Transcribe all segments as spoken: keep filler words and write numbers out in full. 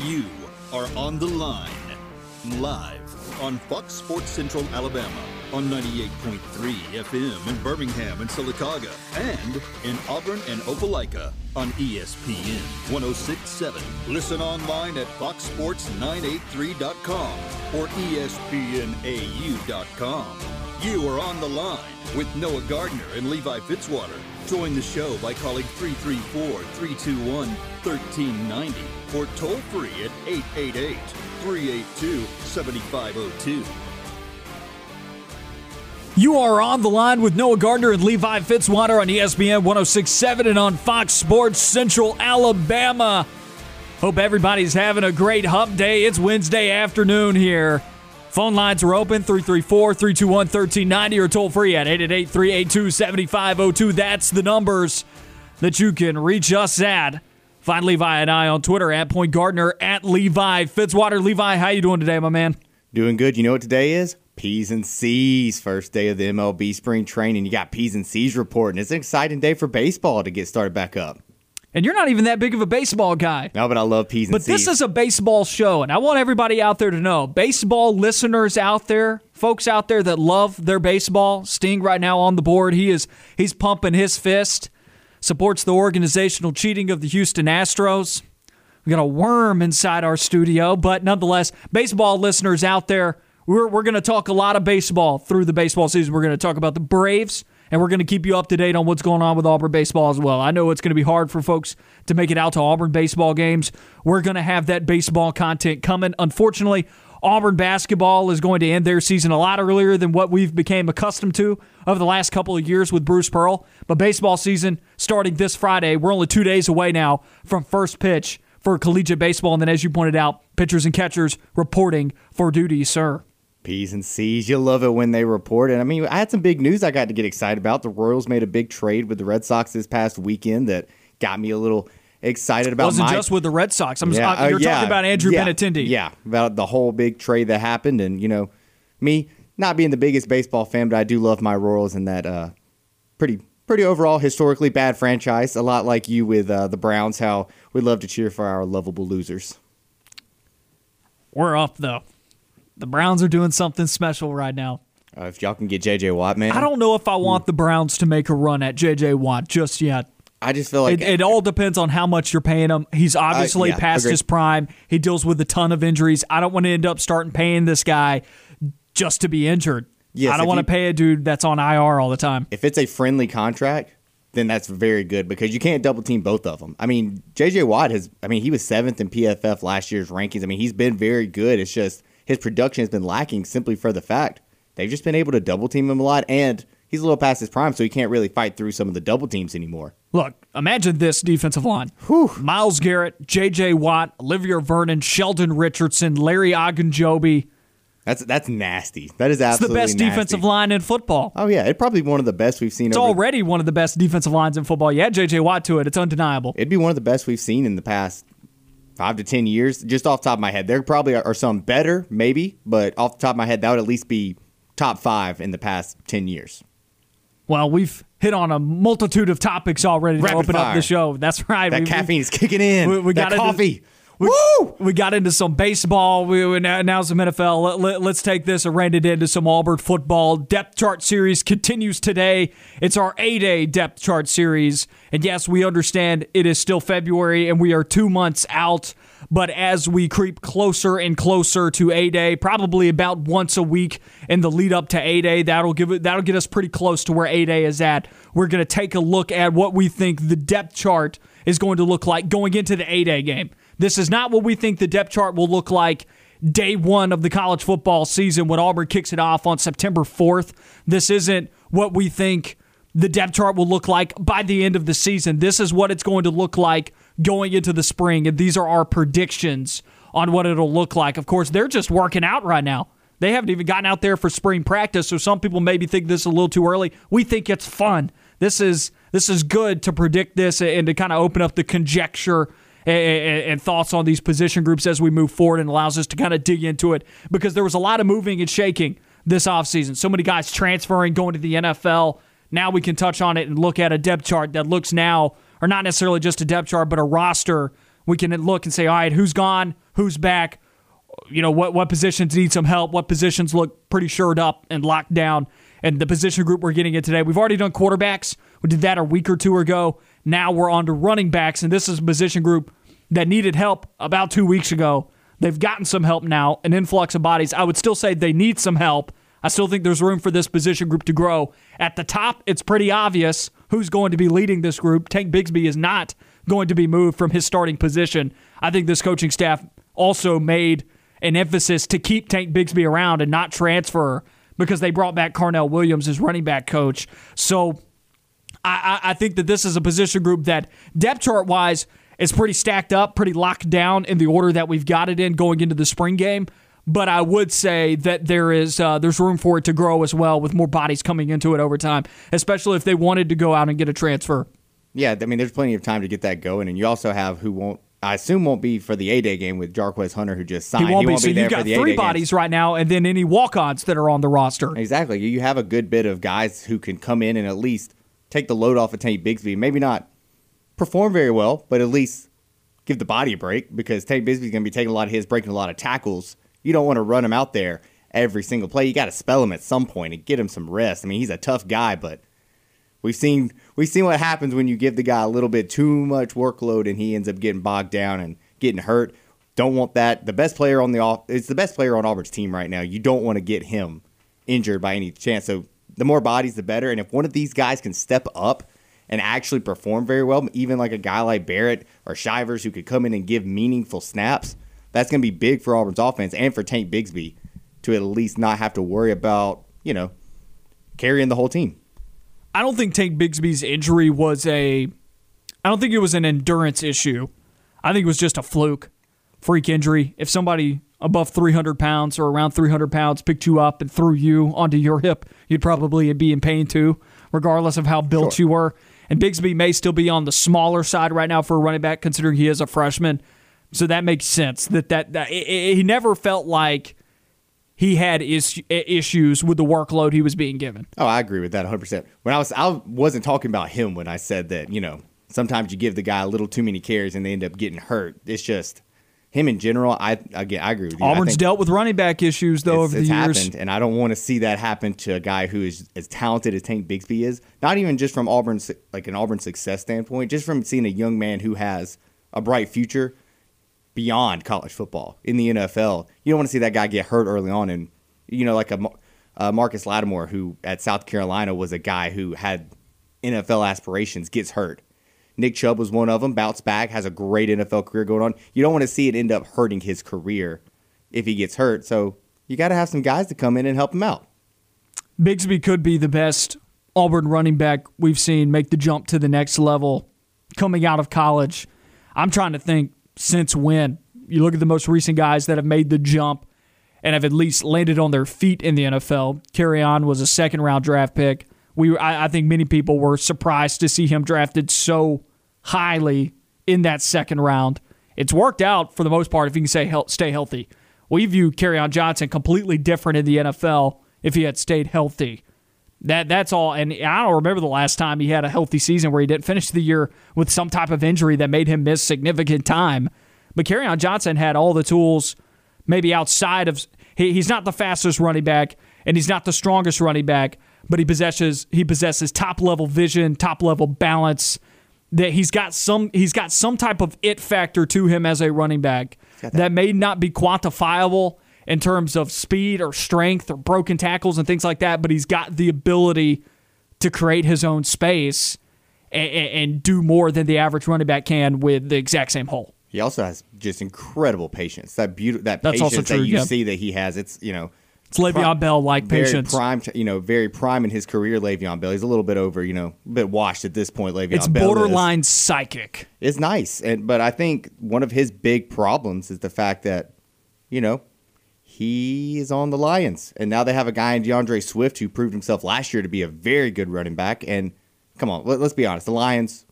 You are on the line, live on Fox Sports Central Alabama on ninety-eight point three F M in Birmingham and Sylacauga, and in Auburn and Opelika on E S P N one oh six point seven. Listen online at Fox Sports nine eighty-three dot com or E S P N A U dot com. You are on the line with Noah Gardner and Levi Fitzwater. Join the show by calling three three four, three two one, one three nine zero or toll free at eight eight eight, three eight two, seven five zero two. You are on the line with Noah Gardner and Levi Fitzwater on E S P N one oh six point seven and on Fox Sports Central Alabama. Hope everybody's having a great hump day. It's Wednesday afternoon here. Phone lines are open, three three four, three two one, one three nine zero, or toll-free at eight eight eight, three eight two, seven five zero two. That's the numbers that you can reach us at. Find Levi and I on Twitter, at Point Gardner, at Levi Fitzwater. Levi, how you doing today, my man? Doing good. You know what today is? P's and C's. First day of the M L B spring training. You got P's and C's reporting. It's an exciting day for baseball to get started back up. And you're not even that big of a baseball guy. No, but I love P's and C's. But this is a baseball show, and I want everybody out there to know, baseball listeners out there, folks out there that love their baseball, Sting right now on the board, he is he's pumping his fist, supports the organizational cheating of the Houston Astros. We got a worm inside our studio, but nonetheless, baseball listeners out there, we're, we're going to talk a lot of baseball through the baseball season. We're going to talk about the Braves. And we're going to keep you up to date on what's going on with Auburn baseball as well. I know it's going to be hard for folks to make it out to Auburn baseball games. We're going to have that baseball content coming. Unfortunately, Auburn basketball is going to end their season a lot earlier than what we've become accustomed to over the last couple of years with Bruce Pearl. But baseball season starting this Friday. We're only two days away now from first pitch for collegiate baseball. And then, as you pointed out, pitchers and catchers reporting for duty, sir. P's and C's. You love it when they report. And, I mean, I had some big news I got to get excited about. The Royals made a big trade with the Red Sox this past weekend that got me a little excited about. It wasn't my... just with the Red Sox. I'm yeah, just, uh, you're yeah, talking about Andrew yeah, Benintendi. Yeah, about the whole big trade that happened. And, you know, me not being the biggest baseball fan, but I do love my Royals in that uh, pretty pretty overall historically bad franchise. A lot like you with uh, the Browns, how we love to cheer for our lovable losers. We're up, though. The Browns are doing something special right now. Uh, if y'all can get J J. Watt, man. I don't know if I want the Browns to make a run at J J. Watt just yet. I just feel like... It, it all depends on how much you're paying him. He's obviously uh, yeah, past agreed. his prime. He deals with a ton of injuries. I don't want to end up starting paying this guy just to be injured. Yes, I don't want to pay a dude that's on I R all the time. If it's a friendly contract, then that's very good because you can't double-team both of them. I mean, J J. Watt has... I mean, he was seventh in P F F last year's rankings. I mean, he's been very good. It's just... his production has been lacking simply for the fact they've just been able to double team him a lot, and he's a little past his prime, so he can't really fight through some of the double teams anymore. Look, imagine this defensive line. Whew. Myles Garrett, J J. Watt, Olivier Vernon, Sheldon Richardson, Larry Ogunjobi. That's that's nasty. That is absolutely nasty. It's the best nasty. defensive line in football. Oh, yeah. It's probably one of the best we've seen. It's over... already one of the best defensive lines in football. You add J J. Watt to it. It's undeniable. It'd be one of the best we've seen in the past Five to ten years, just off the top of my head. There probably are some better, maybe, but off the top of my head, that would at least be top five in the past ten years. Well, we've hit on a multitude of topics already to Rapid open fire. up the show. That's right. That we, caffeine we, is kicking in. We, we that got coffee. Into, we, Woo! We got into some baseball. We, we now, now some N F L. Let, let, let's take this and rent it into some Auburn football. Depth chart series continues today. It's our A-Day depth chart series. And yes, we understand it is still February and we are two months out. But as we creep closer and closer to A-Day, probably about once a week in the lead up to A-Day, that'll give it, that'll get us pretty close to where A-Day is at. We're going to take a look at what we think the depth chart is going to look like going into the A-Day game. This is not what we think the depth chart will look like day one of the college football season when Auburn kicks it off on September fourth. This isn't what we think the depth chart will look like by the end of the season. This is what it's going to look like going into the spring, and these are our predictions on what it'll look like. Of course, they're just working out right now. They haven't even gotten out there for spring practice, so some people maybe think this is a little too early. We think it's fun. This is this is good to predict this and to kind of open up the conjecture and thoughts on these position groups as we move forward, and allows us to kind of dig into it because there was a lot of moving and shaking this offseason. So many guys transferring, going to the N F L. Now we can touch on it and look at a depth chart that looks now, or not necessarily just a depth chart, but a roster We can look and say, all right, who's gone, who's back, you know, what, what positions need some help, what positions look pretty shored up and locked down, and the position group we're getting in today. We've already done quarterbacks. We did that a week or two ago. Now we're on to running backs, and this is a position group that needed help about two weeks ago. They've gotten some help now, an influx of bodies. I would still say they need some help. I still think there's room for this position group to grow. At the top, it's pretty obvious who's going to be leading this group. Tank Bigsby is not going to be moved from his starting position. I think this coaching staff also made an emphasis to keep Tank Bigsby around and not transfer because they brought back Carnell Williams as running back coach. So I, I think that this is a position group that depth chart-wise is pretty stacked up, pretty locked down in the order that we've got it in going into the spring game. But I would say that there is uh, there's room for it to grow as well with more bodies coming into it over time, especially if they wanted to go out and get a transfer. Yeah, I mean, there's plenty of time to get that going, and you also have who won't, I assume won't be for the A-Day game with Jarquez Hunter, who just signed. He won't, he won't be, be so there for the A-Day game. You've got three bodies games right now, and then any walk-ons that are on the roster. Exactly. You have a good bit of guys who can come in and at least take the load off of Tank Bigsby. Maybe not perform very well, but at least give the body a break, because Tank Bigsby's going to be taking a lot of hits, breaking a lot of tackles. You don't want to run him out there every single play. You got to spell him at some point and get him some rest. I mean, he's a tough guy, but We've seen we've seen what happens when you give the guy a little bit too much workload and he ends up getting bogged down and getting hurt. Don't want that. The best player on the it's the best player on Auburn's team right now. You don't want to get him injured by any chance. So the more bodies, the better. And if one of these guys can step up and actually perform very well, even like a guy like Barrett or Shivers who could come in and give meaningful snaps, that's going to be big for Auburn's offense and for Tank Bigsby to at least not have to worry about, you know, carrying the whole team. I don't think Tank Bigsby's injury was a – I don't think it was an endurance issue. I think it was just a fluke, freak injury. If somebody above three hundred pounds or around three hundred pounds picked you up and threw you onto your hip, you'd probably be in pain too, regardless of how built sure. you were. And Bigsby may still be on the smaller side right now for a running back, considering he is a freshman. So that makes sense. That that, that it, it, He never felt like – he had is, issues with the workload he was being given. Oh, I agree with that one hundred percent. When I was, I wasn't talking about him when I said that, you know, sometimes you give the guy a little too many carries and they end up getting hurt. It's just him in general. I again, I agree with you. Auburn's dealt with running back issues, though, over the years. Happened, and I don't want to see that happen to a guy who is as talented as Tank Bigsby is, not even just from Auburn's, like an Auburn success standpoint, just from seeing a young man who has a bright future beyond college football in the N F L. You don't want to see that guy get hurt early on. And, you know, like a, a Marcus Lattimore, who at South Carolina was a guy who had N F L aspirations, gets hurt. Nick Chubb was one of them, bounced back, has a great N F L career going on. You don't want to see it end up hurting his career if he gets hurt. So you got to have some guys to come in and help him out. Bigsby could be the best Auburn running back we've seen make the jump to the next level coming out of college. I'm trying to think, since when? You look at the most recent guys that have made the jump and have at least landed on their feet in the N F L. Kerryon was a second-round draft pick. We, I, I think many people were surprised to see him drafted so highly in that second round. It's worked out for the most part if you can say help, stay healthy. We view Kerryon Johnson completely different in the N F L if he had stayed healthy. That That's all, and I don't remember the last time he had a healthy season where he didn't finish the year with some type of injury that made him miss significant time. But Kerryon Johnson had all the tools, maybe outside of he, – he's not the fastest running back, and he's not the strongest running back, but he possesses he possesses top-level vision, top-level balance. That he's got some he's got some type of it factor to him as a running back that. that may not be quantifiable in terms of speed or strength or broken tackles and things like that, but he's got the ability to create his own space and, and do more than the average running back can with the exact same hole. He also has just incredible patience. That beautiful that That's patience true, that you yeah. see that he has. It's you know, it's Le'Veon Bell like patience. Prime, you know, very prime in his career. Le'Veon Bell. He's a little bit over, you know, a bit washed at this point. Le'Veon it's Bell. It's borderline is. psychic. It's nice, and but I think one of his big problems is the fact that, you know, he is on the Lions, and now they have a guy in DeAndre Swift who proved himself last year to be a very good running back. And come on, let's be honest. The Lions,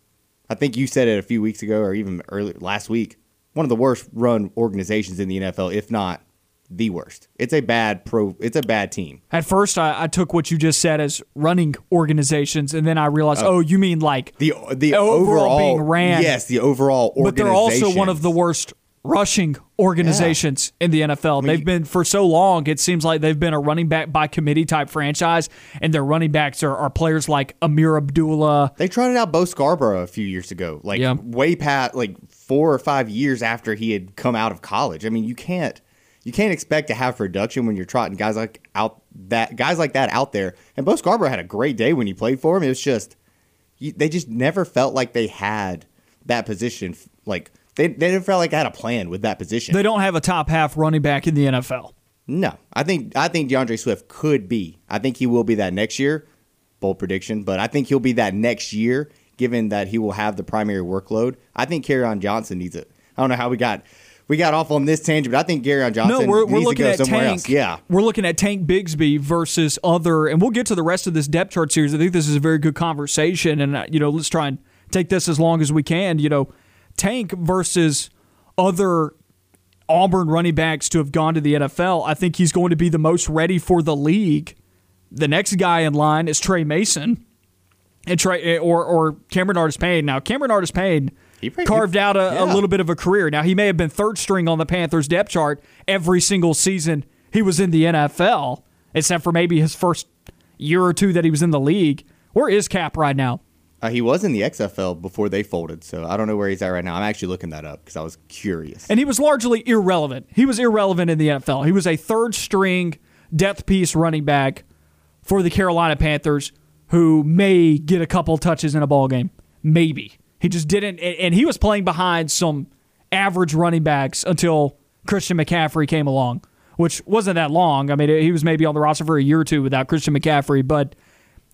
I think you said it a few weeks ago or even early last week, one of the worst run organizations in the N F L, if not the worst. It's a bad pro. It's a bad team. At first, I, I took what you just said as running organizations, and then I realized, oh, oh you mean like the the overall, overall being ran. Yes, the overall organization. But they're also one of the worst rushing organizations yeah. in the N F L. I mean, they've been for so long, it seems like they've been a running back by committee type franchise, and their running backs are, are players like Amir Abdullah. They trotted out Bo Scarborough a few years ago, like yeah. way past like four or five years after he had come out of college. I mean, you can't you can't expect to have production when you're trotting guys like out that guys like that out there. And Bo Scarborough had a great day when he played for him. It was just they just never felt like they had that position like. They they didn't feel like they had a plan with that position. They don't have a top half running back in the N F L. No. I think I think DeAndre Swift could be. I think he will be that next year. Bold prediction. But I think he'll be that next year, given that he will have the primary workload. I think Kerryon Johnson needs it. I don't know how we got we got off on this tangent, but I think Kerryon Johnson no, we're, we're needs looking to go at somewhere Tank, else. Yeah. We're looking at Tank Bigsby versus other, and we'll get to the rest of this depth chart series. I think this is a very good conversation, and you know, let's try and take this as long as we can, you know. Tank versus other Auburn running backs to have gone to the N F L, I think he's going to be the most ready for the league. The next guy in line is Trey Mason and Trey or or Cameron Artis-Payne. Now, Cameron Artis-Payne carved out a, yeah. a little bit of a career. Now, he may have been third string on the Panthers depth chart every single season he was in the N F L, except for maybe his first year or two that he was in the league. Where is Cap right now? Uh, he was in the X F L before they folded, so I don't know where he's at right now. I'm actually looking that up because I was curious. And he was largely irrelevant. He was irrelevant in the N F L. He was a third-string depth piece running back for the Carolina Panthers who may get a couple touches in a ball game. Maybe. He just didn't. And he was playing behind some average running backs until Christian McCaffrey came along, which wasn't that long. I mean, he was maybe on the roster for a year or two without Christian McCaffrey, but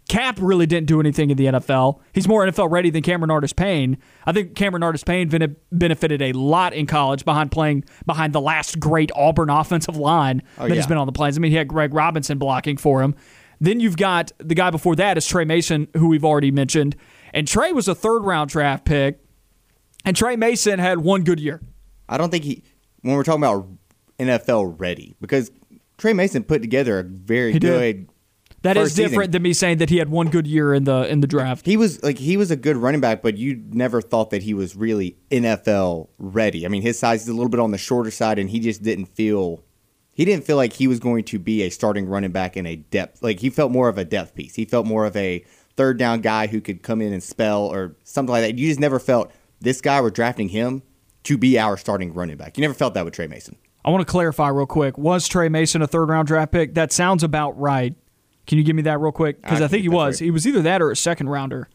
Cap really didn't do anything in the N F L. He's more N F L ready than Cameron Artis-Payne. I think Cameron Artis-Payne benefited a lot in college behind playing behind the last great Auburn offensive line oh, that yeah. has been on the Plains. I mean, he had Greg Robinson blocking for him. Then you've got the guy before that is Trey Mason, who we've already mentioned. And Trey was a third-round draft pick, and Trey Mason had one good year. I don't think he – when we're talking about N F L ready, because Trey Mason put together a very he good did. – That is different season. Than me saying that he had one good year in the in the draft. He was like he was a good running back, but you never thought that he was really N F L ready. I mean, his size is a little bit on the shorter side, and he just didn't feel he didn't feel like he was going to be a starting running back in a depth. Like he felt more of a depth piece. He felt more of a third down guy who could come in and spell or something like that. You just never felt this guy we're drafting him to be our starting running back. You never felt that with Trey Mason. I want to clarify real quick. Was Trey Mason a third round draft pick? That sounds about right. Can you give me that real quick? Because I, I think he was. Right. He was either that or a second rounder.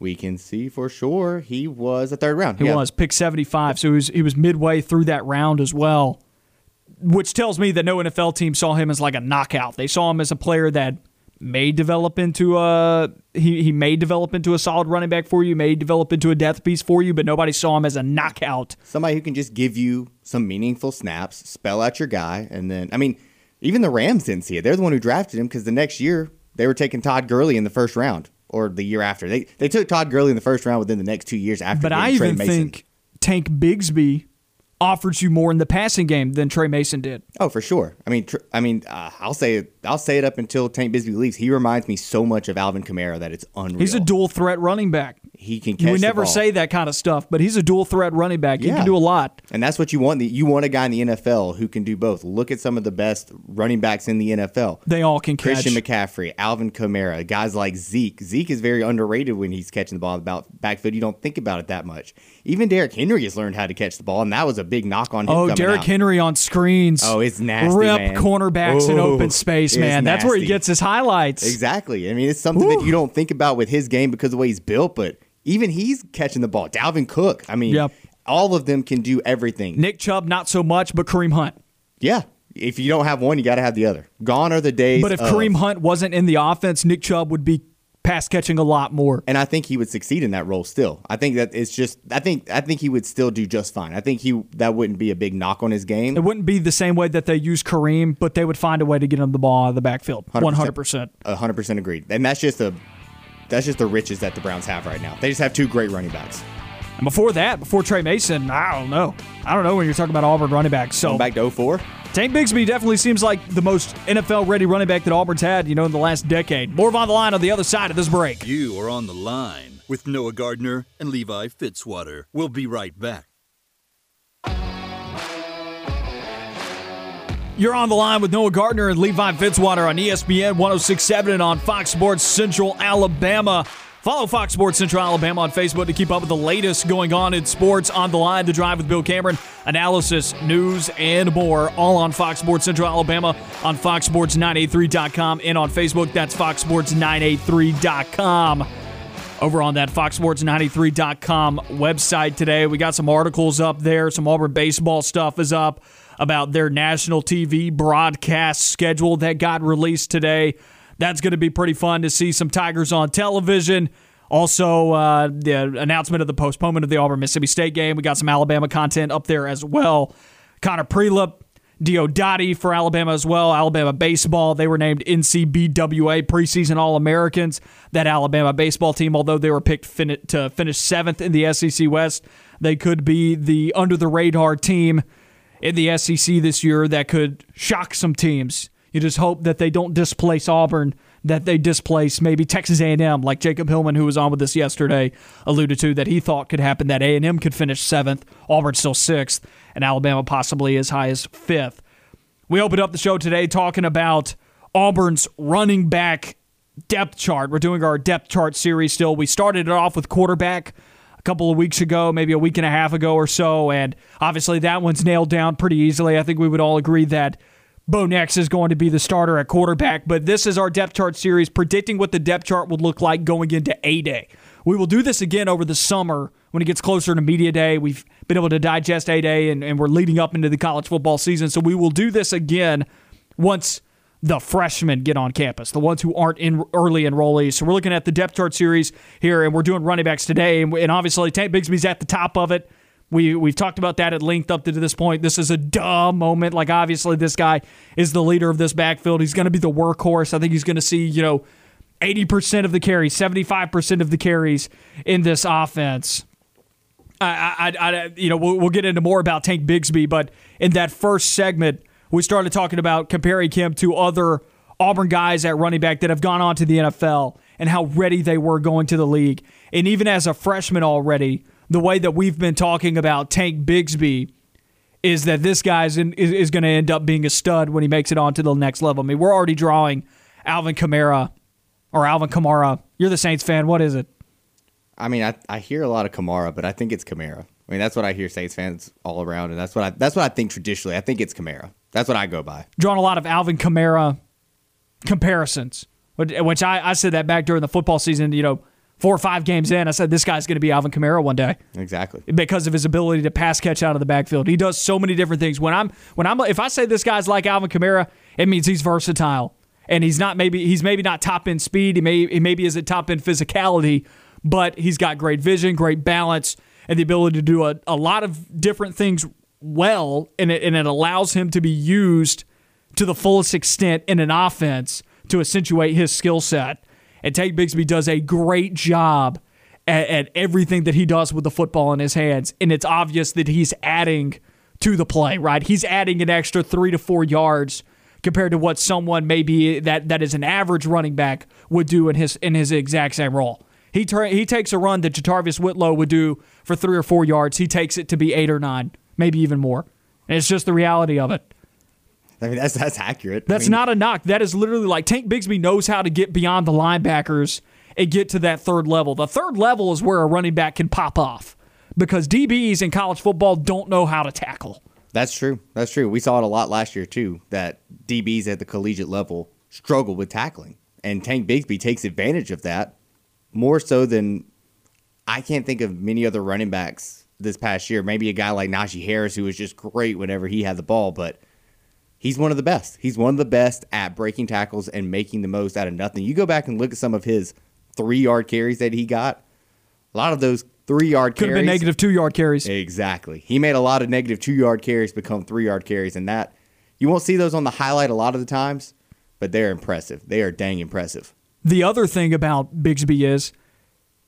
We can see for sure he was a third round. He yeah. was, pick seventy-five, so he was, he was midway through that round as well, which tells me that no N F L team saw him as like a knockout. They saw him as a player that may develop into a he, he may develop into a solid running back for you, may develop into a depth piece for you, but nobody saw him as a knockout. Somebody who can just give you some meaningful snaps, spell out your guy, and then, I mean, even the Rams didn't see it. They're the one who drafted him because the next year they were taking Todd Gurley in the first round or the year after. They they took Todd Gurley in the first round within the next two years after. But I even Trey Mason. think Tank Bigsby offers you more in the passing game than Trey Mason did. Oh, for sure. I mean, tr- I mean, uh, I'll say it. I'll say it up until Tank Bigsby leaves. He reminds me so much of Alvin Kamara that it's unreal. He's a dual threat running back. He can catch. We never the ball. say that kind of stuff, but he's a dual threat running back. Yeah. He can do a lot, and that's what you want. You want a guy in the N F L who can do both. Look at some of the best running backs in the N F L. They all can catch. Christian McCaffrey, Alvin Kamara, guys like Zeke. Zeke is very underrated when he's catching the ball in the backfield. You don't think about it that much. Even Derrick Henry has learned how to catch the ball, and that was a big knock on him. Oh, Derrick out. Henry on screens. Oh, it's nasty. Rip man. cornerbacks oh, in open space, man. That's where he gets his highlights. Exactly. I mean, it's something Ooh. that you don't think about with his game because of the way he's built, but even he's catching the ball. Dalvin Cook. I mean, yep. all of them can do everything. Nick Chubb, not so much, but Kareem Hunt. Yeah. If you don't have one, you got to have the other. Gone are the days. But if of, Kareem Hunt wasn't in the offense, Nick Chubb would be pass catching a lot more. And I think he would succeed in that role still. I think that it's just I think I think he would still do just fine. I think he that wouldn't be a big knock on his game. It wouldn't be the same way that they use Kareem, but they would find a way to get him the ball out of the backfield. one hundred percent. one hundred percent agreed. And that's just a that's just the riches that the Browns have right now. They just have two great running backs. And before that, before Trey Mason, I don't know. I don't know when you're talking about Auburn running backs. So going back to oh four? Tank Bigsby definitely seems like the most N F L-ready running back that Auburn's had, you know, in the last decade. More of On the Line on the other side of this break. You are on the line with Noah Gardner and Levi Fitzwater. We'll be right back. You're on the line with Noah Gardner and Levi Fitzwater on E S P N one oh six point seven and on Fox Sports Central Alabama. Follow Fox Sports Central Alabama on Facebook to keep up with the latest going on in sports. On the Line, The Drive with Bill Cameron, analysis, news, and more, all on Fox Sports Central Alabama, on Fox Sports nine eighty-three dot com, and on Facebook. That's Fox Sports nine eighty-three dot com. Over on that Fox Sports nine eighty-three dot com website today, we got some articles up there. Some Auburn baseball stuff is up about their national T V broadcast schedule that got released today. That's going to be pretty fun to see some Tigers on television. Also, uh, the announcement of the postponement of the Auburn-Mississippi State game. We got some Alabama content up there as well. Connor Prelip, Diodati for Alabama as well. Alabama baseball, they were named N C B W A preseason All-Americans. That Alabama baseball team, although they were picked fin- to finish seventh in the S E C West, they could be the under-the-radar team in the S E C this year that could shock some teams. You just hope that they don't displace Auburn, that they displace maybe Texas A and M, like Jacob Hillman, who was on with us yesterday, alluded to that he thought could happen, that A and M could finish seventh, Auburn still sixth, and Alabama possibly as high as fifth. We opened up the show today talking about Auburn's running back depth chart. We're doing our depth chart series still. We started it off with quarterback a couple of weeks ago, maybe a week and a half ago or so, and obviously that one's nailed down pretty easily. I think we would all agree that Bo Nix is going to be the starter at quarterback, but this is our depth chart series, predicting what the depth chart would look like going into A-Day. We will do this again over the summer when it gets closer to Media Day. We've been able to digest A-Day, and, and we're leading up into the college football season, so we will do this again once the freshmen get on campus, the ones who aren't in early enrollees. So we're looking at the depth chart series here, and we're doing running backs today, and, and obviously Tank Bigsby's at the top of it. We, we've talked about that at length up to this point. This is a duh moment. Like, obviously, this guy is the leader of this backfield. He's going to be the workhorse. I think he's going to see, you know, eighty percent of the carries, seventy-five percent of the carries in this offense. I, I, I you know, we'll, we'll get into more about Tank Bigsby, but in that first segment, we started talking about comparing him to other Auburn guys at running back that have gone on to the N F L and how ready they were going to the league. And even as a freshman already, the way that we've been talking about Tank Bigsby is that this guy is, is going to end up being a stud when he makes it on to the next level. I mean, we're already drawing Alvin Kamara or Alvin Kamara. You're the Saints fan. What is it? I mean, I, I hear a lot of Kamara, but I think it's Kamara. I mean, that's what I hear Saints fans all around, and that's what I, that's what I think traditionally. I think it's Kamara. That's what I go by. Drawing a lot of Alvin Kamara comparisons, which I, I said that back during the football season, you know, Four or five games in, I said, this guy's going to be Alvin Kamara one day. Exactly. Because of his ability to pass catch out of the backfield. He does so many different things. When I'm, when I'm, if I say this guy's like Alvin Kamara, it means he's versatile. And he's not maybe, he's maybe not top end speed. He may, he maybe isn't top end physicality, but he's got great vision, great balance, and the ability to do a, a lot of different things well. And it, and it allows him to be used to the fullest extent in an offense to accentuate his skill set. And Tank Bigsby does a great job at, at everything that he does with the football in his hands. And it's obvious that he's adding to the play, right? He's adding an extra three to four yards compared to what someone maybe that, that is an average running back would do in his in his exact same role. He ter- he takes a run that Jatarvius Whitlow would do for three or four yards. He takes it to be eight or nine, maybe even more. And it's just the reality of it. I mean, that's that's accurate. That's I mean, not a knock. That is literally like Tank Bigsby knows how to get beyond the linebackers and get to that third level. The third level is where a running back can pop off because D Bs in college football don't know how to tackle. That's true. That's true. We saw it a lot last year, too, that D Bs at the collegiate level struggle with tackling. And Tank Bigsby takes advantage of that more so than I can't think of many other running backs this past year. Maybe a guy like Najee Harris, who was just great whenever he had the ball, but he's one of the best. He's one of the best at breaking tackles and making the most out of nothing. You go back and look at some of his three-yard carries that he got. A lot of those three-yard carries could have been negative two-yard carries. Exactly. He made a lot of negative two-yard carries become three-yard carries, and that you won't see those on the highlight a lot of the times, but they're impressive. They are dang impressive. The other thing about Bigsby is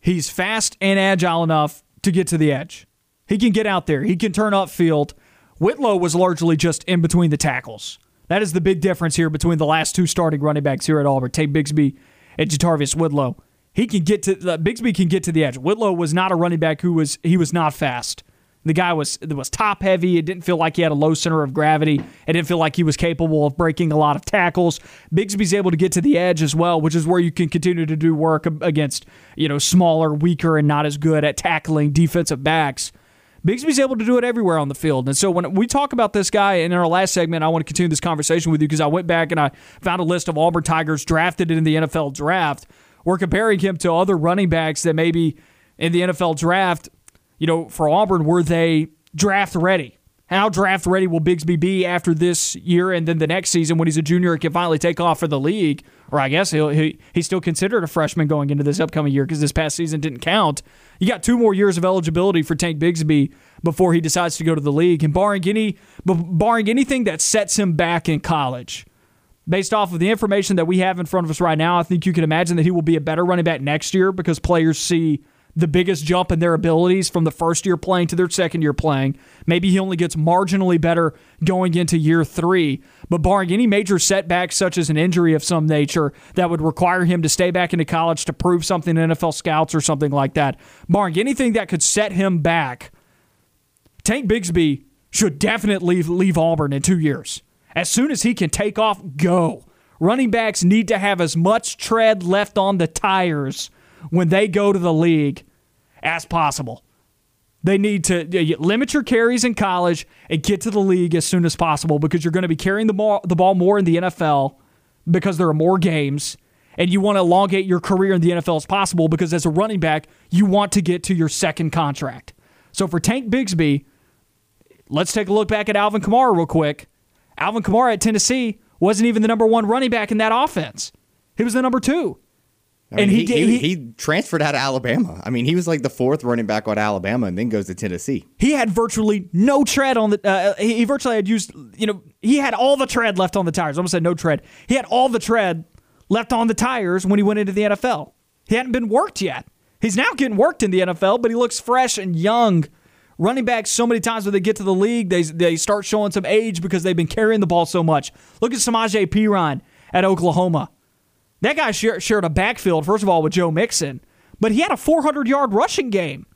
he's fast and agile enough to get to the edge. He can get out there. He can turn upfield Whitlow was largely just in between the tackles. That is the big difference here between the last two starting running backs here at Auburn, Tank Bigsby and Jatarvius Whitlow. He can get to uh, Bigsby can get to the edge. Whitlow was not a running back who was he was not fast. The guy was was top heavy. It didn't feel like he had a low center of gravity. It didn't feel like he was capable of breaking a lot of tackles. Bigsby's able to get to the edge as well, which is where you can continue to do work against, you know, smaller, weaker, and not as good at tackling defensive backs. Bigsby's able to do it everywhere on the field. And so when we talk about this guy in our last segment, I want to continue this conversation with you because I went back and I found a list of Auburn Tigers drafted in the N F L draft. We're comparing him to other running backs that maybe in the N F L draft, you know, for Auburn, were they draft ready? How draft ready will Bigsby be after this year and then the next season when he's a junior and can finally take off for the league? Or I guess he'll, he he's still considered a freshman going into this upcoming year because this past season didn't count. You got two more years of eligibility for Tank Bigsby before he decides to go to the league. And barring any, barring anything that sets him back in college, based off of the information that we have in front of us right now, I think you can imagine that he will be a better running back next year because players see the biggest jump in their abilities from the first year playing to their second year playing. Maybe he only gets marginally better going into year three, but barring any major setbacks such as an injury of some nature that would require him to stay back into college to prove something to N F L scouts or something like that, barring anything that could set him back, Tank Bigsby should definitely leave Auburn in two years. As soon as he can take off, go. Running backs need to have as much tread left on the tires when they go to the league as possible. They need to limit your carries in college and get to the league as soon as possible because you're going to be carrying the ball, the ball more in the N F L because there are more games, and you want to elongate your career in the N F L as possible because as a running back, you want to get to your second contract. So for Tank Bigsby, let's take a look back at Alvin Kamara real quick. Alvin Kamara at Tennessee wasn't even the number one running back in that offense. He was the number two. I mean, and he, he, did, he, he he transferred out of Alabama. I mean, he was like the fourth running back on Alabama, and then goes to Tennessee. He had virtually no tread on the. Uh, he virtually had used. You know, he had all the tread left on the tires. I almost said no tread. He had all the tread left on the tires when he went into the N F L. He hadn't been worked yet. He's now getting worked in the N F L, but he looks fresh and young. Running backs, so many times when they get to the league, they they start showing some age because they've been carrying the ball so much. Look at Samaje Perine at Oklahoma. That guy shared a backfield, first of all, with Joe Mixon, but he had a four hundred yard rushing game.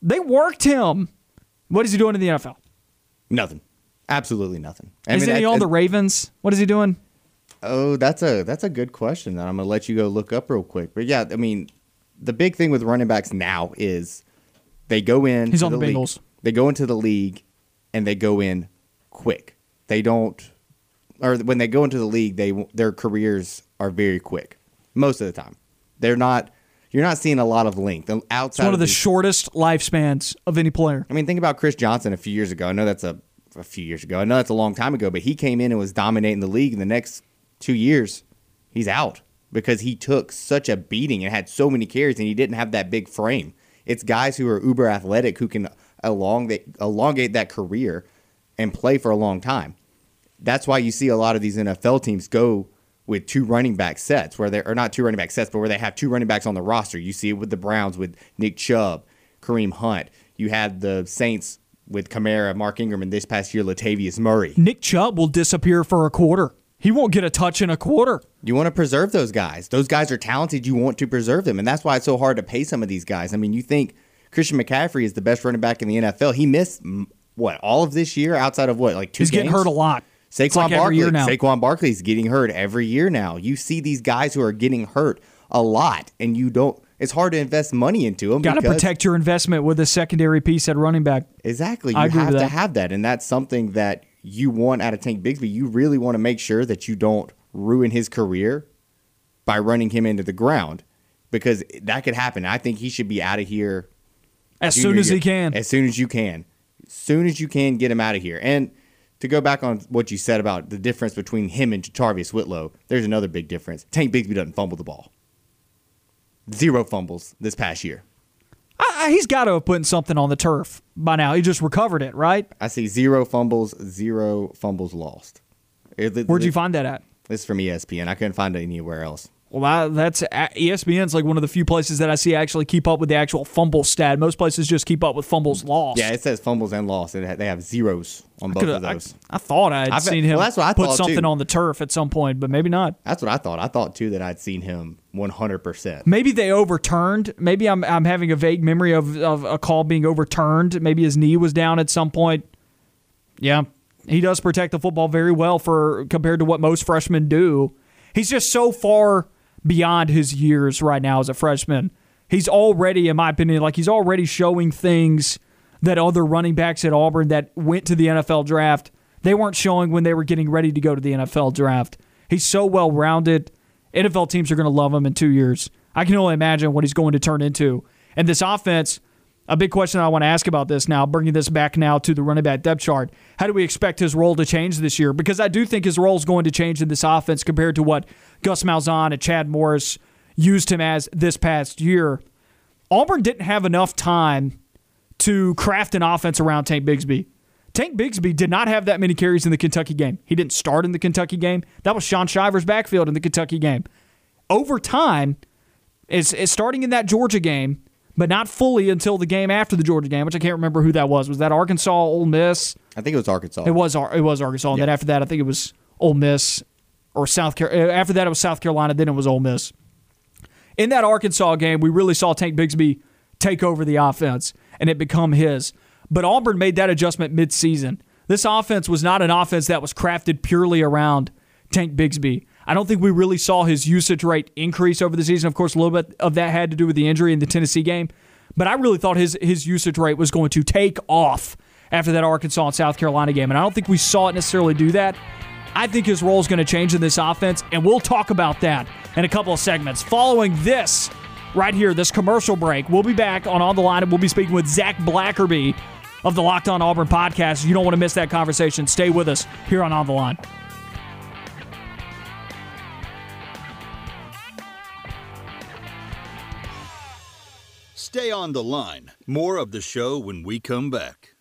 They worked him. What is he doing in the N F L? Nothing. Absolutely nothing. I Isn't mean, he I, on I, the Ravens? What is he doing? Oh, that's a that's a good question that I'm going to let you go look up real quick. But yeah, I mean, the big thing with running backs now is they go in. He's on the, the Bengals. League, they go into the league, and they go in quick. They don't, or when they go into the league, they their careers are very quick most of the time. They're not. You're not seeing a lot of length outside. It's one of, of the these, shortest lifespans of any player. I mean, think about Chris Johnson a few years ago. I know that's a a few years ago. I know that's a long time ago, but he came in and was dominating the league. In the next two years, he's out because he took such a beating and had so many carries, and he didn't have that big frame. It's guys who are uber athletic who can elongate elongate that career and play for a long time. That's why you see a lot of these N F L teams go with two running back sets, where they are not two running back sets, but where they have two running backs on the roster. You see it with the Browns with Nick Chubb, Kareem Hunt. You had the Saints with Kamara, Mark Ingram, and this past year, Latavius Murray. Nick Chubb will disappear for a quarter. He won't get a touch in a quarter. You want to preserve those guys. Those guys are talented. You want to preserve them, and that's why it's so hard to pay some of these guys. I mean, you think Christian McCaffrey is the best running back in the N F L. He missed, what, all of this year outside of, what, like two He's games? He's getting hurt a lot. Saquon like Barkley. Saquon Barkley's getting hurt every year now. You see these guys who are getting hurt a lot, and you don't. It's hard to invest money into them. Got to protect your investment with a secondary piece at running back. Exactly. You I agree have with that. to have that, and that's something that you want out of Tank Bigsby. You really want to make sure that you don't ruin his career by running him into the ground, because that could happen. I think he should be out of here as soon as year. he can. As soon as you can. As soon as you can, get him out of here. And to go back on what you said about the difference between him and Jatarvius Whitlow, there's another big difference. Tank Bigsby doesn't fumble the ball. Zero fumbles this past year. I, he's got to have put something on the turf by now. He just recovered it, right? I see zero fumbles, zero fumbles lost. Where'd this, you find that at? This is from E S P N. I couldn't find it anywhere else. Well, I, that's E S P N's like one of the few places that I see actually keep up with the actual fumble stat. Most places just keep up with fumbles lost. Yeah, it says fumbles and lost. It ha- they have zeros on I both of those. I, I thought I had I've, seen him well, that's what I put something too. on the turf at some point, but maybe not. That's what I thought. I thought too that I'd seen him one hundred percent. Maybe they overturned. Maybe I'm I'm having a vague memory of, of a call being overturned. Maybe his knee was down at some point. Yeah, he does protect the football very well for compared to what most freshmen do. He's just so far beyond his years right now as a freshman. He's already, in my opinion, like he's already showing things that other running backs at Auburn that went to the N F L draft, they weren't showing when they were getting ready to go to the N F L draft. He's so well-rounded. N F L teams are going to love him in two years. I can only imagine what he's going to turn into. And this offense, a big question I want to ask about this now, bringing this back now to the running back depth chart, how do we expect his role to change this year? Because I do think his role is going to change in this offense compared to what Gus Malzahn and Chad Morris used him as this past year. Auburn didn't have enough time to craft an offense around Tank Bigsby. Tank Bigsby did not have that many carries in the Kentucky game. He didn't start in the Kentucky game. That was Sean Shivers' backfield in the Kentucky game. Over time, it's, it's starting in that Georgia game, but not fully until the game after the Georgia game, which I can't remember who that was. Was that Arkansas, Ole Miss? I think it was Arkansas. It was it was Arkansas, and yeah. Then after that, I think it was Ole Miss or South Carolina. After that, it was South Carolina, then it was Ole Miss. In that Arkansas game, we really saw Tank Bigsby take over the offense, and it become his. But Auburn made that adjustment midseason. This offense was not an offense that was crafted purely around Tank Bigsby. I don't think we really saw his usage rate increase over the season. Of course, a little bit of that had to do with the injury in the Tennessee game. But I really thought his his usage rate was going to take off after that Arkansas and South Carolina game. And I don't think we saw it necessarily do that. I think his role is going to change in this offense, and we'll talk about that in a couple of segments. Following this right here, this commercial break, we'll be back on On the Line, and we'll be speaking with Zac Blackerby of the Locked On Auburn podcast. You don't want to miss that conversation. Stay with us here on On the Line. Stay on the line. More of the show when we come back.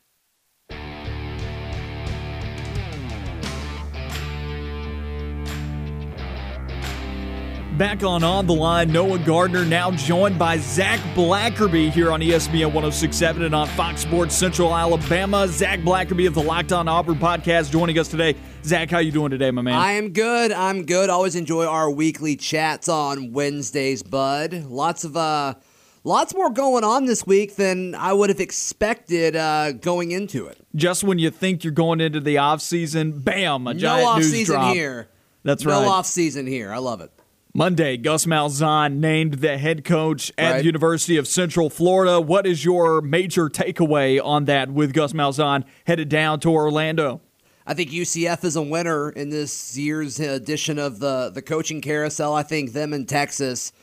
Back on On the Line, Noah Gardner now joined by Zac Blackerby here on E S P N one oh six point seven and on Fox Sports Central Alabama. Zac Blackerby of the Locked On Auburn podcast joining us today. Zac, how you doing today, my man? I am good. I'm good. Always enjoy our weekly chats on Wednesdays, bud. Lots of... uh. Lots more going on this week than I would have expected uh, going into it. Just when you think you're going into the offseason, bam, a giant news drop. No offseason here. That's right. No offseason here. I love it. Monday, Gus Malzahn named the head coach at right. the University of Central Florida. What is your major takeaway on that with Gus Malzahn headed down to Orlando? I think U C F is a winner in this year's edition of the, the coaching carousel. I think them and Texas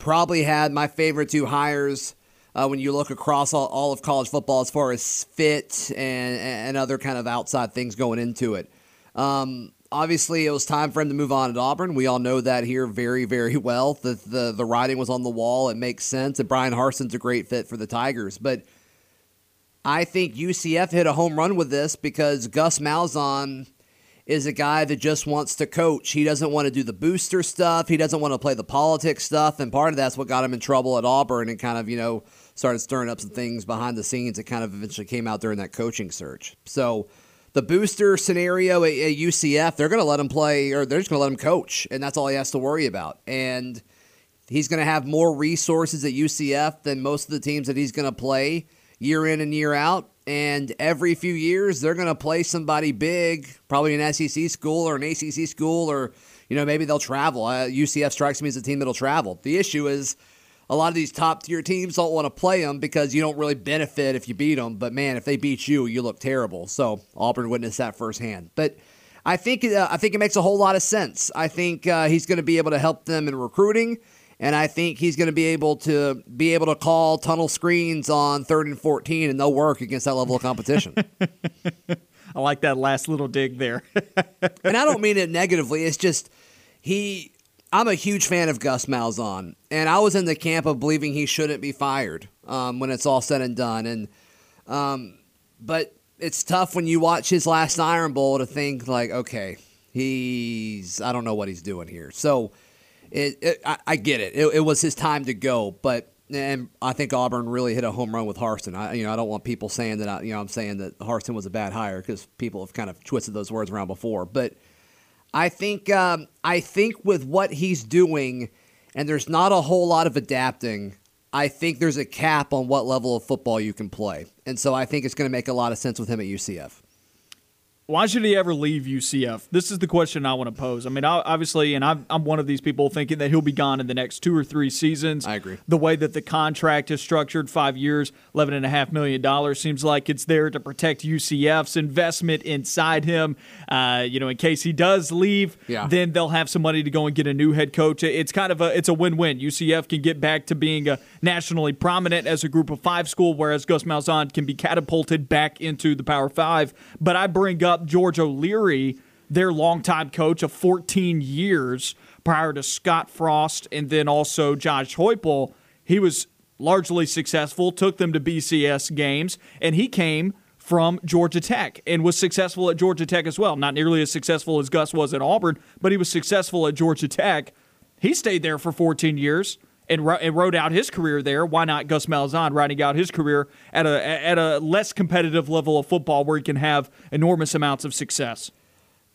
probably had my favorite two hires uh, when you look across all, all of college football as far as fit and, and other kind of outside things going into it. Um, obviously, it was time for him to move on at Auburn. We all know that here very, very well. The, the, the writing was on the wall. It makes sense. And Brian Harsin's a great fit for the Tigers. But I think U C F hit a home run with this because Gus Malzahn is a guy that just wants to coach. He doesn't want to do the booster stuff. He doesn't want to play the politics stuff. And part of that's what got him in trouble at Auburn and kind of, you know, started stirring up some things behind the scenes that kind of eventually came out during that coaching search. So the booster scenario at, at U C F, they're going to let him play or they're just going to let him coach. And that's all he has to worry about. And he's going to have more resources at U C F than most of the teams that he's going to play year in and year out. And every few years, they're going to play somebody big, probably an S E C school or an A C C school, or, you know, maybe they'll travel. Uh, U C F strikes me as a team that'll travel. The issue is a lot of these top-tier teams don't want to play them because you don't really benefit if you beat them. But, man, if they beat you, you look terrible. So Auburn witnessed that firsthand. But I think, uh, I think it makes a whole lot of sense. I think uh, he's going to be able to help them in recruiting. And I think he's going to be able to be able to call tunnel screens on third and fourteen, and they'll work against that level of competition. I like that last little dig there. And I don't mean it negatively. It's just he – I'm a huge fan of Gus Malzahn, and I was in the camp of believing he shouldn't be fired um, when it's all said and done. And um, but it's tough when you watch his last Iron Bowl to think like, okay, he's – I don't know what he's doing here. So – It, it, I, I get it. it. It was his time to go, but and I think Auburn really hit a home run with Harsin. I, you know, I don't want people saying that. I, you know, I'm saying that Harsin was a bad hire because people have kind of twisted those words around before. But I think, um, I think with what he's doing, and there's not a whole lot of adapting. I think there's a cap on what level of football you can play, and so I think it's going to make a lot of sense with him at U C F. Why should he ever leave U C F? This is the question I want to pose. I mean, obviously, and I'm one of these people thinking that he'll be gone in the next two or three seasons. I agree. The way that the contract is structured, five years, eleven point five million dollars, seems like it's there to protect U C F's investment inside him. Uh, you know, in case he does leave, yeah. then they'll have some money to go and get a new head coach. It's kind of a it's a win-win. U C F can get back to being a nationally prominent as a group of five school, whereas Gus Malzahn can be catapulted back into the Power Five. But I bring up George O'Leary, their longtime coach of fourteen years prior to Scott Frost and then also Josh Heupel. He was largely successful, took them to B C S games, and he came from Georgia Tech and was successful at Georgia Tech as well. Not nearly as successful as Gus was at Auburn, but he was successful at Georgia Tech. He stayed there for fourteen years and wrote out his career there. Why not Gus Malzahn writing out his career at a at a less competitive level of football where he can have enormous amounts of success?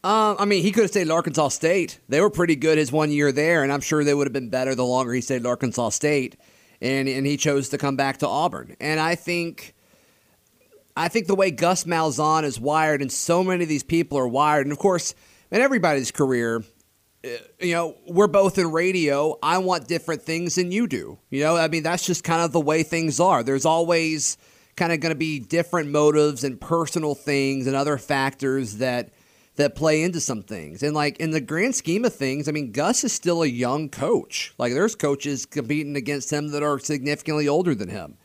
Um, I mean, he could have stayed at Arkansas State. They were pretty good his one year there, and I'm sure they would have been better the longer he stayed at Arkansas State. And and he chose to come back to Auburn. And I think, I think the way Gus Malzahn is wired, and so many of these people are wired, and of course, in everybody's career, you know, we're both in radio. I want different things than you do. You know, I mean, that's just kind of the way things are. There's always kind of going to be different motives and personal things and other factors that that play into some things. And, like, in the grand scheme of things, I mean, Gus is still a young coach. Like, there's coaches competing against him that are significantly older than him.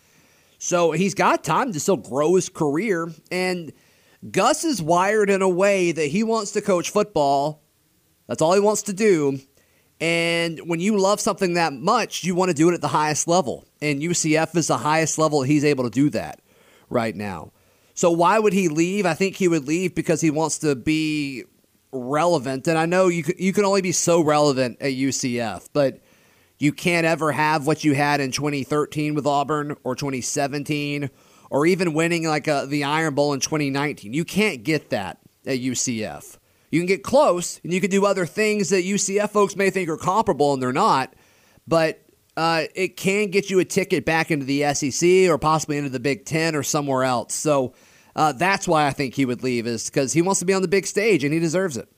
So he's got time to still grow his career. And Gus is wired in a way that he wants to coach football. That's all he wants to do. And when you love something that much, you want to do it at the highest level. And U C F is the highest level he's able to do that right now. So why would he leave? I think he would leave because he wants to be relevant. And I know you you can only be so relevant at U C F, but you can't ever have what you had in twenty thirteen with Auburn or twenty seventeen or even winning like a, the Iron Bowl in twenty nineteen. You can't get that at U C F. You can get close, and you can do other things that U C F folks may think are comparable, and they're not, but uh, it can get you a ticket back into the S E C or possibly into the Big Ten or somewhere else. So uh, that's why I think he would leave, is because he wants to be on the big stage, and he deserves it.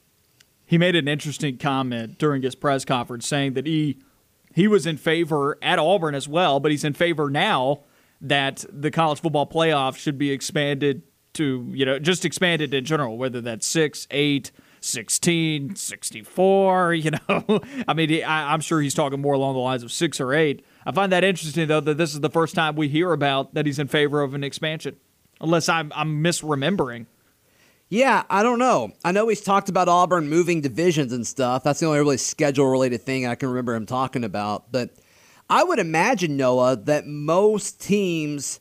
He made an interesting comment during his press conference saying that he he was in favor at Auburn as well, but he's in favor now that the college football playoff should be expanded to, you know, just expanded in general, whether that's six, eight, sixteen, sixty-four, you know. I mean, he, I, I'm sure he's talking more along the lines of six or eight. I find that interesting, though, that this is the first time we hear about that he's in favor of an expansion, unless I'm, I'm misremembering. Yeah, I don't know. I know he's talked about Auburn moving divisions and stuff. That's the only really schedule-related thing I can remember him talking about. But I would imagine, Noah, that most teams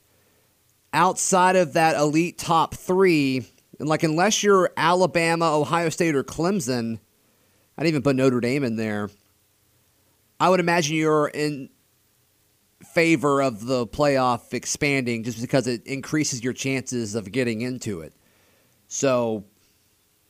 outside of that elite top three, and like unless you're Alabama, Ohio State, or Clemson, I'd even put Notre Dame in there, I would imagine you're in favor of the playoff expanding just because it increases your chances of getting into it. So,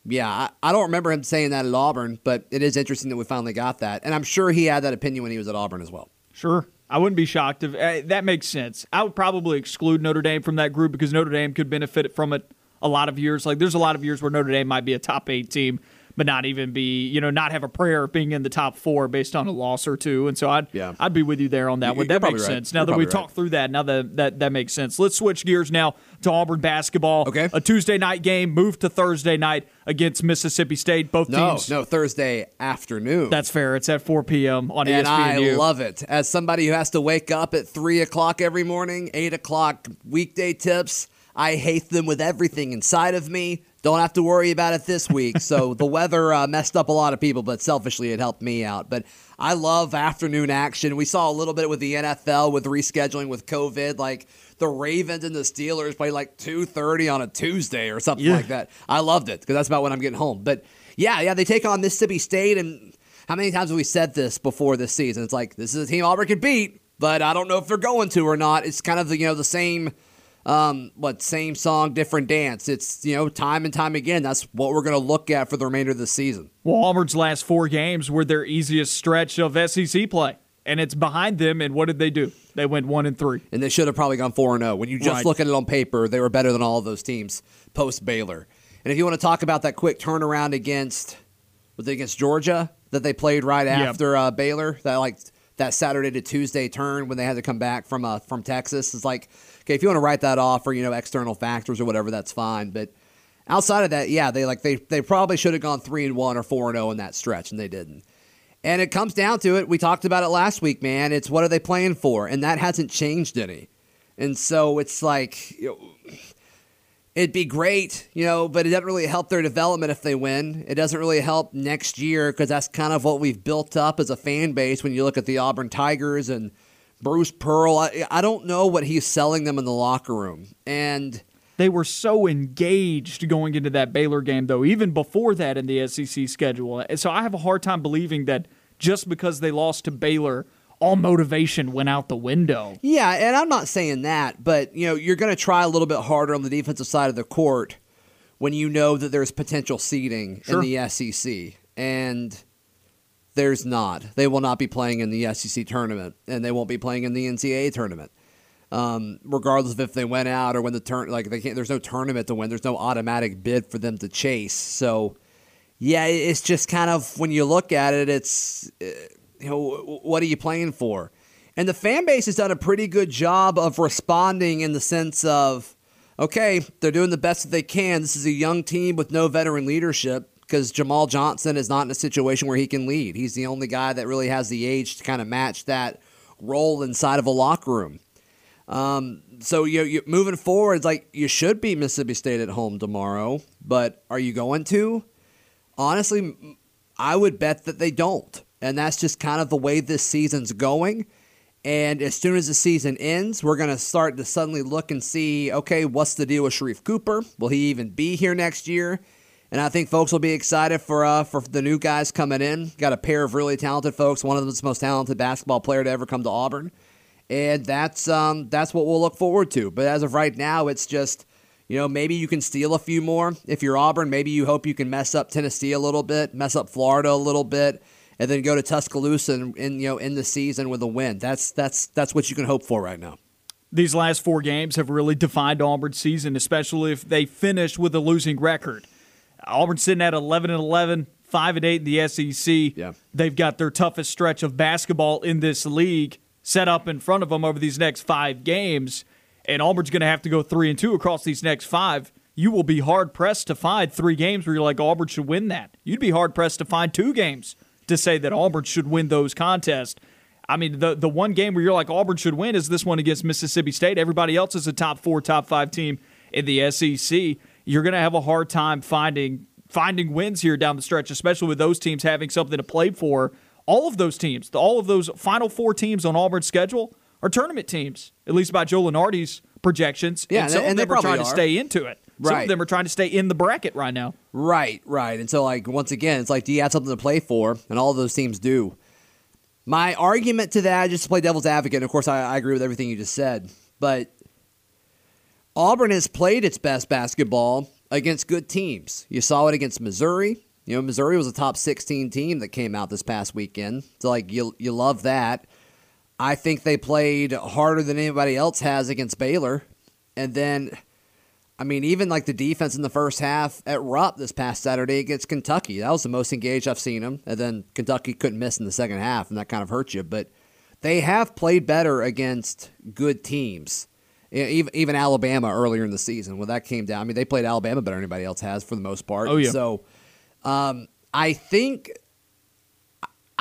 yeah, I, I don't remember him saying that at Auburn, but it is interesting that we finally got that. And I'm sure he had that opinion when he was at Auburn as well. Sure. I wouldn't be shocked if uh, that makes sense. I would probably exclude Notre Dame from that group because Notre Dame could benefit from it a lot of years. Like, there's a lot of years where Notre Dame might be a top eight team, but not even be, you know, not have a prayer of being in the top four based on a loss or two. And so I'd yeah. I'd be with you there on that one. That makes sense. Now that we talked through that, now that, that that makes sense. Let's switch gears now to Auburn basketball. Okay. A Tuesday night game moved to Thursday night against Mississippi State. Both no, teams. No, Thursday afternoon. That's fair. It's at four p.m. on E S P N U. And I love it. As somebody who has to wake up at three o'clock every morning, eight o'clock weekday tips, I hate them with everything inside of me. Don't have to worry about it this week. So the weather uh, messed up a lot of people, but selfishly it helped me out. But I love afternoon action. We saw a little bit with the N F L with rescheduling with COVID. Like the Ravens and the Steelers play like two thirty on a Tuesday or something yeah. like that. I loved it because that's about when I'm getting home. But, yeah, yeah, they take on Mississippi State. And how many times have we said this before this season? It's like, this is a team Auburn could beat, but I don't know if they're going to or not. It's kind of the, you know, the same, um, what, same song, different dance. It's, you know, time and time again, that's what we're going to look at for the remainder of the season. Well, Auburn's last four games were their easiest stretch of S E C play, and it's behind them, and what did they do? They went one and three. And they should have probably gone four and oh. When you just right. look at it on paper, they were better than all of those teams post-Baylor. And if you want to talk about that quick turnaround against, was it against Georgia that they played right yep. after uh, Baylor, that like that Saturday to Tuesday turn when they had to come back from uh, from Texas, it's like, okay, if you want to write that off or, you know, external factors or whatever, that's fine. But outside of that, yeah, they like they they probably should have gone three and one or four and oh in that stretch, and they didn't. And it comes down to it. We talked about it last week, man. It's what are they playing for, and that hasn't changed any. And so it's like, you know, it'd be great, you know, but it doesn't really help their development if they win. It doesn't really help next year because that's kind of what we've built up as a fan base when you look at the Auburn Tigers and Bruce Pearl. I, I don't know what he's selling them in the locker room. And they were so engaged going into that Baylor game, though, even before that in the S E C schedule. So I have a hard time believing that just because they lost to Baylor, all motivation went out the window. Yeah, and I'm not saying that, but you know, you're going to try a little bit harder on the defensive side of the court when you know that there's potential seeding sure. in the S E C, and there's not. They will not be playing in the S E C tournament, and they won't be playing in the N C double A tournament, um, regardless of if they went out or when the turn. Like they can't. There's no tournament to win. There's no automatic bid for them to chase. So, yeah, it's just kind of when you look at it, it's. It, You know, what are you playing for? And the fan base has done a pretty good job of responding in the sense of, okay, they're doing the best that they can. This is a young team with no veteran leadership because Jamal Johnson is not in a situation where he can lead. He's the only guy that really has the age to kind of match that role inside of a locker room. Um, so you, you moving forward, it's like you should beat Mississippi State at home tomorrow, but are you going to? Honestly, I would bet that they don't. And that's just kind of the way this season's going. And as soon as the season ends, we're going to start to suddenly look and see, okay, what's the deal with Sharif Cooper? Will he even be here next year? And I think folks will be excited for uh, for the new guys coming in. Got a pair of really talented folks. One of them is the most talented basketball player to ever come to Auburn. And that's um, that's what we'll look forward to. But as of right now, it's just, you know, maybe you can steal a few more. If you're Auburn, maybe you hope you can mess up Tennessee a little bit, mess up Florida a little bit, and then go to Tuscaloosa and, and you know end the season with a win. That's that's that's what you can hope for right now. These last four games have really defined Auburn's season, especially if they finish with a losing record. Auburn's sitting at eleven and eleven, five and eight in the S E C. Yeah. They've got their toughest stretch of basketball in this league set up in front of them over these next five games, and Auburn's going to have to go three and two across these next five. You will be hard-pressed to find three games where you're like, Auburn should win that. You'd be hard-pressed to find two games to say that Auburn should win those contests. I mean, the the one game where you're like Auburn should win is this one against Mississippi State. Everybody else is a top four, top five team in the S E C. You're going to have a hard time finding finding wins here down the stretch, especially with those teams having something to play for. All of those teams, all of those final four teams on Auburn's schedule are tournament teams, at least by Joe Lunardi's projections. Yeah, and some and of them are trying are. to stay into it. Some right. of them are trying to stay in the bracket right now. Right, right. And so, like, once again, it's like, do you have something to play for? And all of those teams do. My argument to that, just to play devil's advocate, and of course I, I agree with everything you just said, but Auburn has played its best basketball against good teams. You saw it against Missouri. You know, Missouri was a top sixteen team that came out this past weekend. So, like, you you love that. I think they played harder than anybody else has against Baylor. And then, I mean, even like the defense in the first half at Rupp this past Saturday against Kentucky, that was the most engaged I've seen them. And then Kentucky couldn't miss in the second half, and that kind of hurt you. But they have played better against good teams, even even Alabama earlier in the season when that came down. I mean, they played Alabama better than anybody else has for the most part. Oh yeah. So um, I think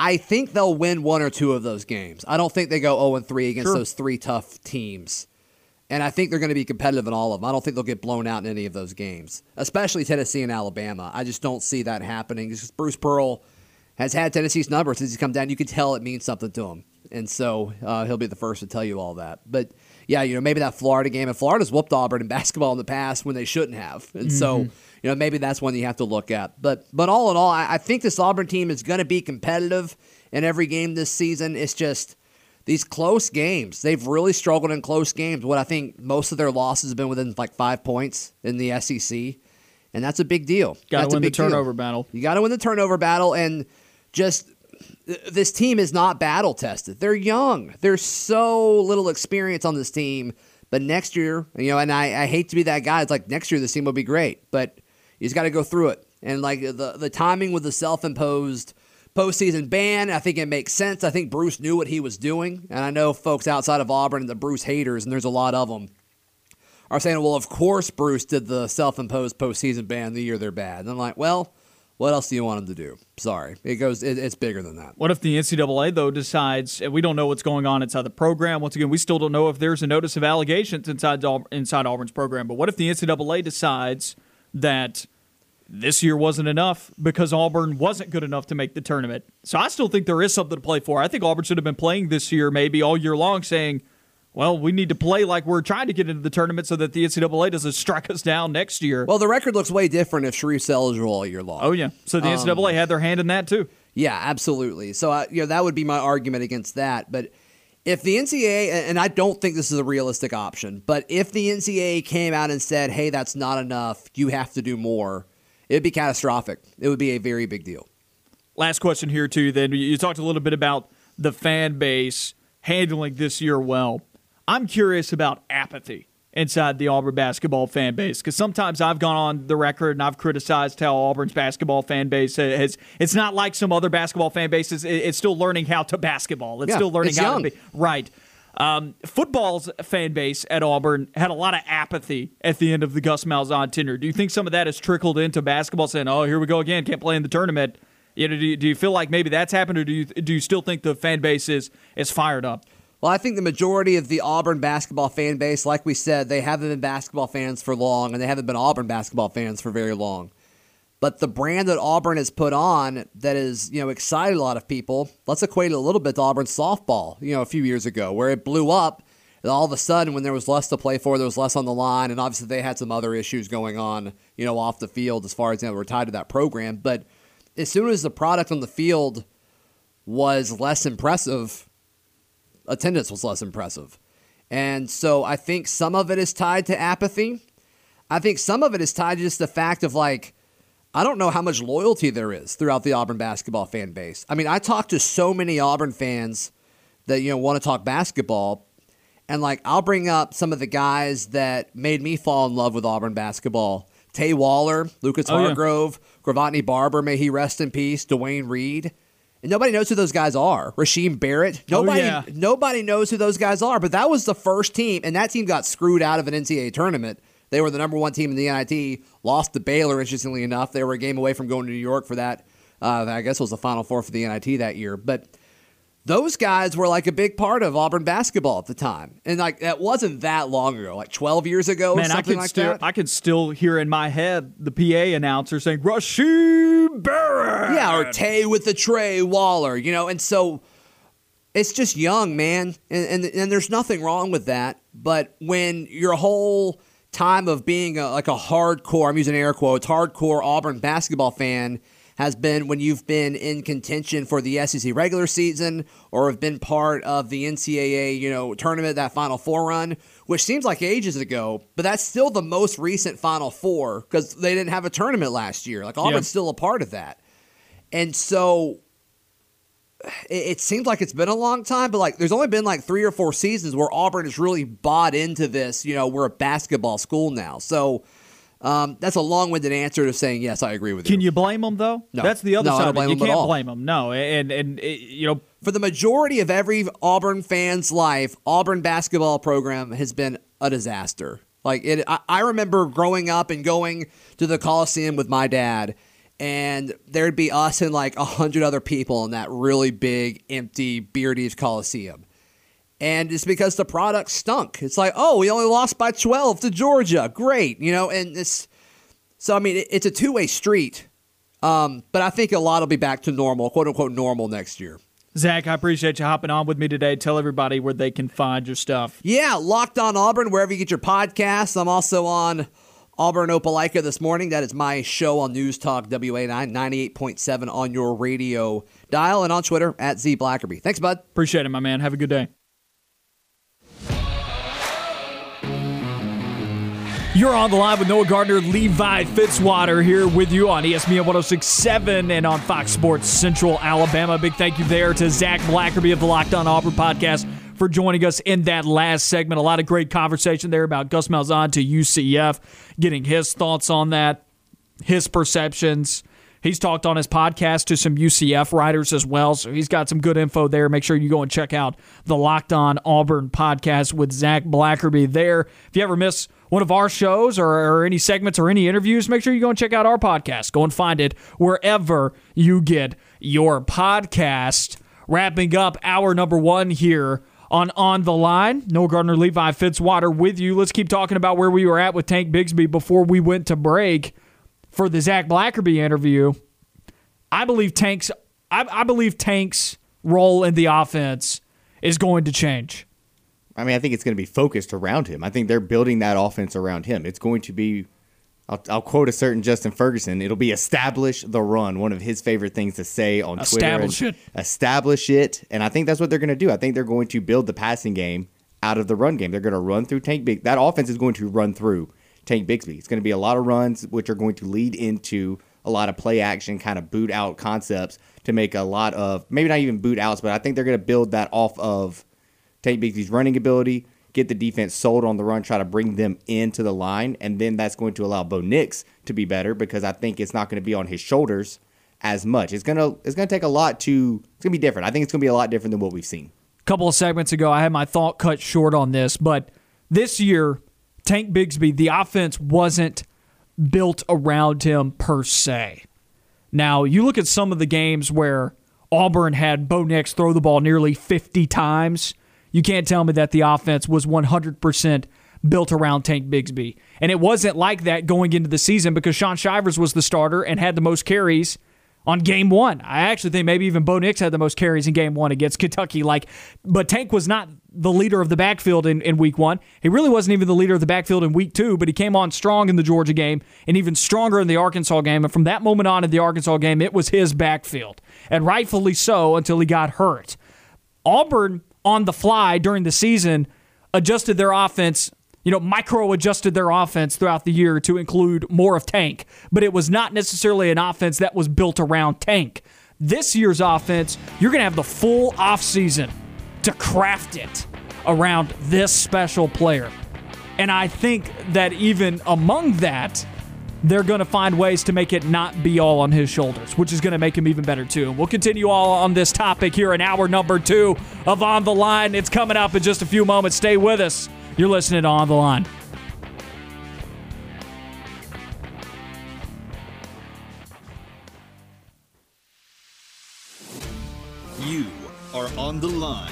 I think they'll win one or two of those games. I don't think they go oh and three against sure. those three tough teams. And I think they're going to be competitive in all of them. I don't think they'll get blown out in any of those games, especially Tennessee and Alabama. I just don't see that happening. It's just Bruce Pearl has had Tennessee's number since he's come down. You can tell it means something to him. And so uh, he'll be the first to tell you all that. But yeah, you know, maybe that Florida game, and Florida's whooped Auburn in basketball in the past when they shouldn't have. And mm-hmm. so, you know, maybe that's one you have to look at. But but all in all, I, I think this Auburn team is going to be competitive in every game this season. It's just these close games. They've really struggled in close games. What I think most of their losses have been within like five points in the S E C. And that's a big deal. Got to win the turnover battle. You got to win the turnover battle. And just this team is not battle tested. They're young. There's so little experience on this team. But next year, you know, and I, I hate to be that guy. It's like next year this team will be great. But you just got to go through it. And like the, the timing with the self-imposed postseason ban, I think it makes sense. I think Bruce knew what he was doing. And I know folks outside of Auburn and the Bruce haters, and there's a lot of them, are saying, well, of course Bruce did the self-imposed postseason ban the year they're bad. And I'm like, well, what else do you want them to do? Sorry. It goes. It, it's bigger than that. What if the N C double A, though, decides, and we don't know what's going on inside the program. Once again, we still don't know if there's a notice of allegations inside inside Auburn's program. But what if the N C double A decides that this year wasn't enough because Auburn wasn't good enough to make the tournament? So I still think there is something to play for. I think Auburn should have been playing this year maybe all year long saying, well, we need to play like we're trying to get into the tournament so that the N C double A doesn't strike us down next year. Well, the record looks way different if Sharif's eligible all year long. Oh, yeah. So the um, N C double A had their hand in that, too. Yeah, absolutely. So I, you know, that would be my argument against that. But if the N C double A, and I don't think this is a realistic option, but if the N C double A came out and said, hey, that's not enough, you have to do more, it would be catastrophic. It would be a very big deal. Last question here, too, then. You talked a little bit about the fan base handling this year well. I'm curious about apathy inside the Auburn basketball fan base, because sometimes I've gone on the record and I've criticized how Auburn's basketball fan base has. It's not like some other basketball fan bases. It's still learning how to basketball. It's yeah, still learning it's how young. to be right. Um, football's fan base at Auburn had a lot of apathy at the end of the Gus Malzahn tenure. Do you think some of that has trickled into basketball, saying, "Oh, here we go again, can't play in the tournament"? You know, do you, do you feel like maybe that's happened, or do you do you still think the fan base is is fired up? Well, I think the majority of the Auburn basketball fan base, like we said, they haven't been basketball fans for long, and they haven't been Auburn basketball fans for very long. But the brand that Auburn has put on that has, you know, excited a lot of people, let's equate it a little bit to Auburn softball, you know, a few years ago, where it blew up, and all of a sudden, when there was less to play for, there was less on the line, and obviously they had some other issues going on, you know, off the field as far as, you know, we're tied to that program. But as soon as the product on the field was less impressive, attendance was less impressive. And so I think some of it is tied to apathy. I think some of it is tied to just the fact of, like, I don't know how much loyalty there is throughout the Auburn basketball fan base. I mean, I talk to so many Auburn fans that, you know, want to talk basketball. And, like, I'll bring up some of the guys that made me fall in love with Auburn basketball. Tay Waller, Lucas oh, Hargrove, yeah. Gravotny Barber, may he rest in peace, Dwayne Reed. And nobody knows who those guys are. Rasheem Barrett. Nobody, oh, yeah. nobody knows who those guys are. But that was the first team, and that team got screwed out of an N C double A tournament. They were the number one team in the N I T, lost to Baylor, interestingly enough. They were a game away from going to New York for that. Uh, I guess it was the Final Four for the N I T that year. But those guys were like a big part of Auburn basketball at the time. And like that wasn't that long ago, like twelve years ago Man, or something I can like still, that. I can still hear in my head the P A announcer saying, Rasheem Barrett. Yeah, or Tay with the Trey Waller, you know. And so it's just young, man. And, and, and there's nothing wrong with that. But when your whole time of being a, like a hardcore, I'm using air quotes, hardcore Auburn basketball fan has been when you've been in contention for the S E C regular season or have been part of the N C double A, you know, tournament, that Final Four run, which seems like ages ago, but that's still the most recent Final Four because they didn't have a tournament last year. Like, Auburn's yeah. still a part of that. And so it, it seems like it's been a long time, but, like, there's only been, like, three or four seasons where Auburn has really bought into this, you know, we're a basketball school now. So Um, that's a long-winded answer to saying, yes, I agree with you. Can you blame them, though? No. That's the other no, side I don't blame of it. You can't blame them, no. And, and, and, you know, for the majority of every Auburn fan's life, Auburn basketball program has been a disaster. Like, it, I, I remember growing up and going to the Coliseum with my dad, and there'd be us and, like, a hundred other people in that really big, empty Beardy's Coliseum. And it's because the product stunk. It's like, oh, we only lost by twelve to Georgia. Great, you know. And it's so. I mean, it, it's a two-way street. Um, but I think a lot will be back to normal, quote unquote, normal next year. Zach, I appreciate you hopping on with me today. Tell everybody where they can find your stuff. Yeah, Locked On Auburn, wherever you get your podcasts. I'm also on Auburn Opelika this morning. That is my show on News Talk W A nine, ninety-eight point seven on your radio dial, and on Twitter at Z Blackerby. Thanks, bud. Appreciate it, my man. Have a good day. You're on the line with Noah Gardner, Levi Fitzwater here with you on E S P N one oh six point seven and on Fox Sports Central Alabama. Big thank you there to Zac Blackerby of the Locked On Auburn podcast for joining us in that last segment. A lot of great conversation there about Gus Malzahn to U C F, getting his thoughts on that, his perceptions. He's talked on his podcast to some U C F writers as well, so he's got some good info there. Make sure you go and check out the Locked On Auburn podcast with Zac Blackerby there. If you ever miss one of our shows or, or any segments or any interviews, make sure you go and check out our podcast. Go and find it wherever you get your podcast. Wrapping up hour number one here on On the Line. Noah Gardner, Levi Fitzwater with you. Let's keep talking about where we were at with Tank Bigsby before we went to break for the Zac Blackerby interview. I believe Tank's, I, I believe Tank's role in the offense is going to change. I mean, I think it's going to be focused around him. I think they're building that offense around him. It's going to be, I'll, I'll quote a certain Justin Ferguson, it'll be establish the run, one of his favorite things to say on establish Twitter. Establish it. Establish it. And I think that's what they're going to do. I think they're going to build the passing game out of the run game. They're going to run through Tank Bigsby. That offense is going to run through Tank Bigsby. It's going to be a lot of runs, which are going to lead into a lot of play action, kind of boot out concepts to make a lot of, maybe not even boot outs, but I think they're going to build that off of Tank Bigsby's running ability, get the defense sold on the run, try to bring them into the line, and then that's going to allow Bo Nix to be better because I think it's not going to be on his shoulders as much. It's going to it's going to take a lot to – it's going to be different. I think it's going to be a lot different than what we've seen. A couple of segments ago, I had my thought cut short on this, but this year, Tank Bigsby, the offense wasn't built around him per se. Now, you look at some of the games where Auburn had Bo Nix throw the ball nearly fifty times. You can't tell me that the offense was one hundred percent built around Tank Bigsby. And it wasn't like that going into the season because Shaun Shivers was the starter and had the most carries on game one. I actually think maybe even Bo Nix had the most carries in game one against Kentucky. Like, but Tank was not the leader of the backfield in, in week one. He really wasn't even the leader of the backfield in week two, but he came on strong in the Georgia game and even stronger in the Arkansas game. And from that moment on in the Arkansas game, it was his backfield. And rightfully so until he got hurt. Auburn, on the fly during the season, adjusted their offense, you know, micro-adjusted their offense throughout the year to include more of Tank. But it was not necessarily an offense that was built around Tank. This year's offense, you're going to have the full offseason to craft it around this special player. And I think that even among that, they're going to find ways to make it not be all on his shoulders, which is going to make him even better, too. And we'll continue all on this topic here in hour number two of On the Line. It's coming up in just a few moments. Stay with us. You're listening to On the Line. You are On the Line,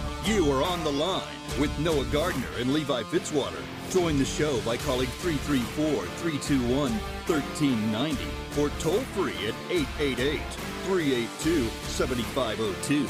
You are On the Line with Noah Gardner and Levi Fitzwater. Join the show by calling three three four, three two one, one three nine zero or toll free at eight eight eight, three eight two, seven five zero two.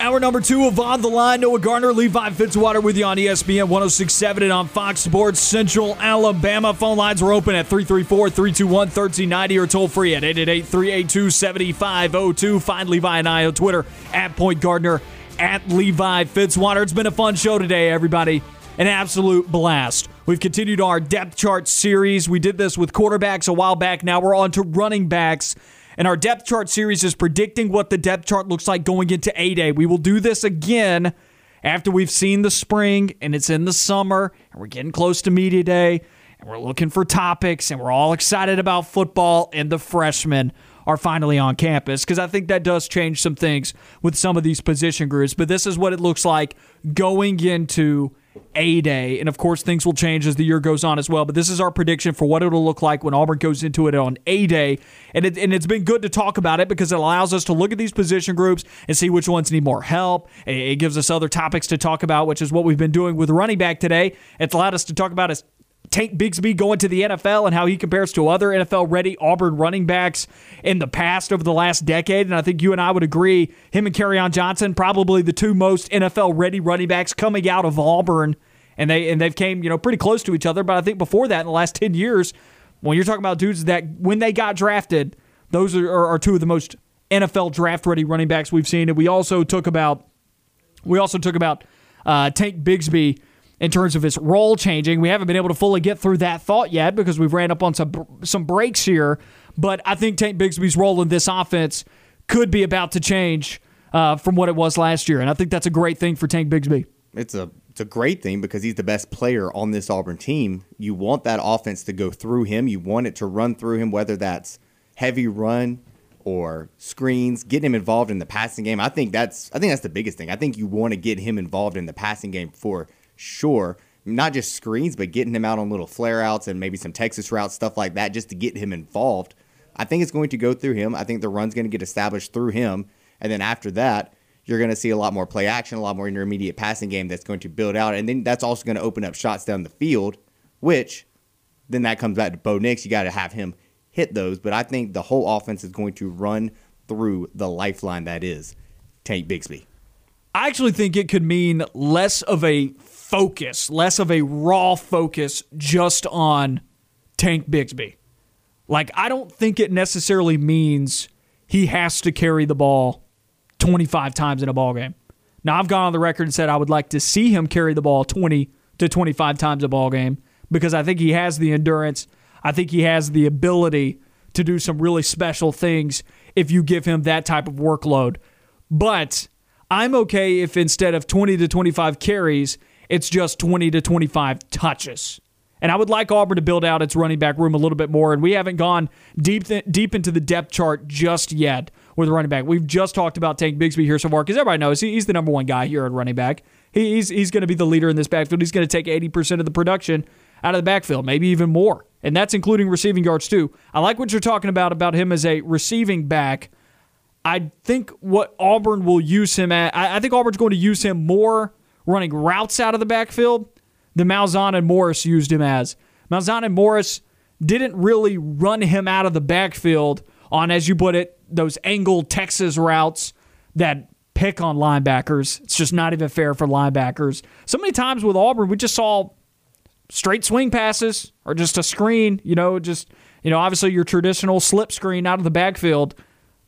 Hour number two of On the Line. Noah Gardner, Levi Fitzwater with you on E S P N one oh six point seven and on Fox Sports Central Alabama. Phone lines are open at three three four, three two one, one three nine zero or toll free at eight eight eight, three eight two, seven five zero two. Find Levi and I on Twitter at Point Gardner, at Levi Fitzwater. It's been a fun show today, everybody. An absolute blast. We've continued our depth chart series. We did this with quarterbacks a while back. Now we're on to running backs. And our depth chart series is predicting what the depth chart looks like going into A-Day. We will do this again after we've seen the spring and it's in the summer and we're getting close to Media Day and we're looking for topics and we're all excited about football and the freshmen are finally on campus, because I think that does change some things with some of these position groups. But this is what it looks like going into A-Day. And, of course, things will change as the year goes on as well. But this is our prediction for what it'll look like when Auburn goes into it on A-Day. And, it, and it's been good to talk about it because it allows us to look at these position groups and see which ones need more help. It gives us other topics to talk about, which is what we've been doing with running back today. It's allowed us to talk about his Tank Bigsby going to the N F L and how he compares to other N F L-ready Auburn running backs in the past over the last decade. And I think you and I would agree, him and Kerryon Johnson, probably the two most N F L-ready running backs coming out of Auburn. And, they, and they've came you know pretty close to each other. But I think before that, in the last ten years, when you're talking about dudes that when they got drafted, those are, are, are two of the most N F L draft-ready running backs we've seen. And we also took about, we also took about uh, Tank Bigsby in terms of his role changing. We haven't been able to fully get through that thought yet because we've ran up on some some breaks here. But I think Tank Bigsby's role in this offense could be about to change uh, from what it was last year. And I think that's a great thing for Tank Bigsby. It's a it's a great thing because he's the best player on this Auburn team. You want that offense to go through him. You want it to run through him, whether that's heavy run or screens, getting him involved in the passing game. I think that's I think that's the biggest thing. I think you want to get him involved in the passing game for sure, not just screens, but getting him out on little flare-outs and maybe some Texas routes, stuff like that, just to get him involved. I think it's going to go through him. I think the run's going to get established through him. And then after that, you're going to see a lot more play action, a lot more intermediate passing game that's going to build out. And then that's also going to open up shots down the field, which then that comes back to Bo Nix. You got to have him hit those. But I think the whole offense is going to run through the lifeline that is Tank Bigsby. I actually think it could mean less of a focus, less of a raw focus just on Tank Bigsby. Like, I don't think it necessarily means he has to carry the ball twenty-five times in a ball game. Now, I've gone on the record and said I would like to see him carry the ball twenty to twenty-five times a ball game because I think he has the endurance. I think he has the ability to do some really special things if you give him that type of workload. But I'm okay if instead of twenty to twenty-five carries, it's just twenty to twenty-five touches. And I would like Auburn to build out its running back room a little bit more, and we haven't gone deep th- deep into the depth chart just yet with running back. We've just talked about Tank Bigsby here so far because everybody knows he, he's the number one guy here at running back. He, he's he's going to be the leader in this backfield. He's going to take eighty percent of the production out of the backfield, maybe even more, and that's including receiving yards too. I like what you're talking about about him as a receiving back. I think what Auburn will use him at, I, I think Auburn's going to use him more running routes out of the backfield than Malzahn and Morris used him as. Malzahn and Morris didn't really run him out of the backfield on, as you put it, those angled Texas routes that pick on linebackers. It's just not even fair for linebackers. So many times with Auburn, we just saw straight swing passes or just a screen, you know, just, you know, obviously your traditional slip screen out of the backfield.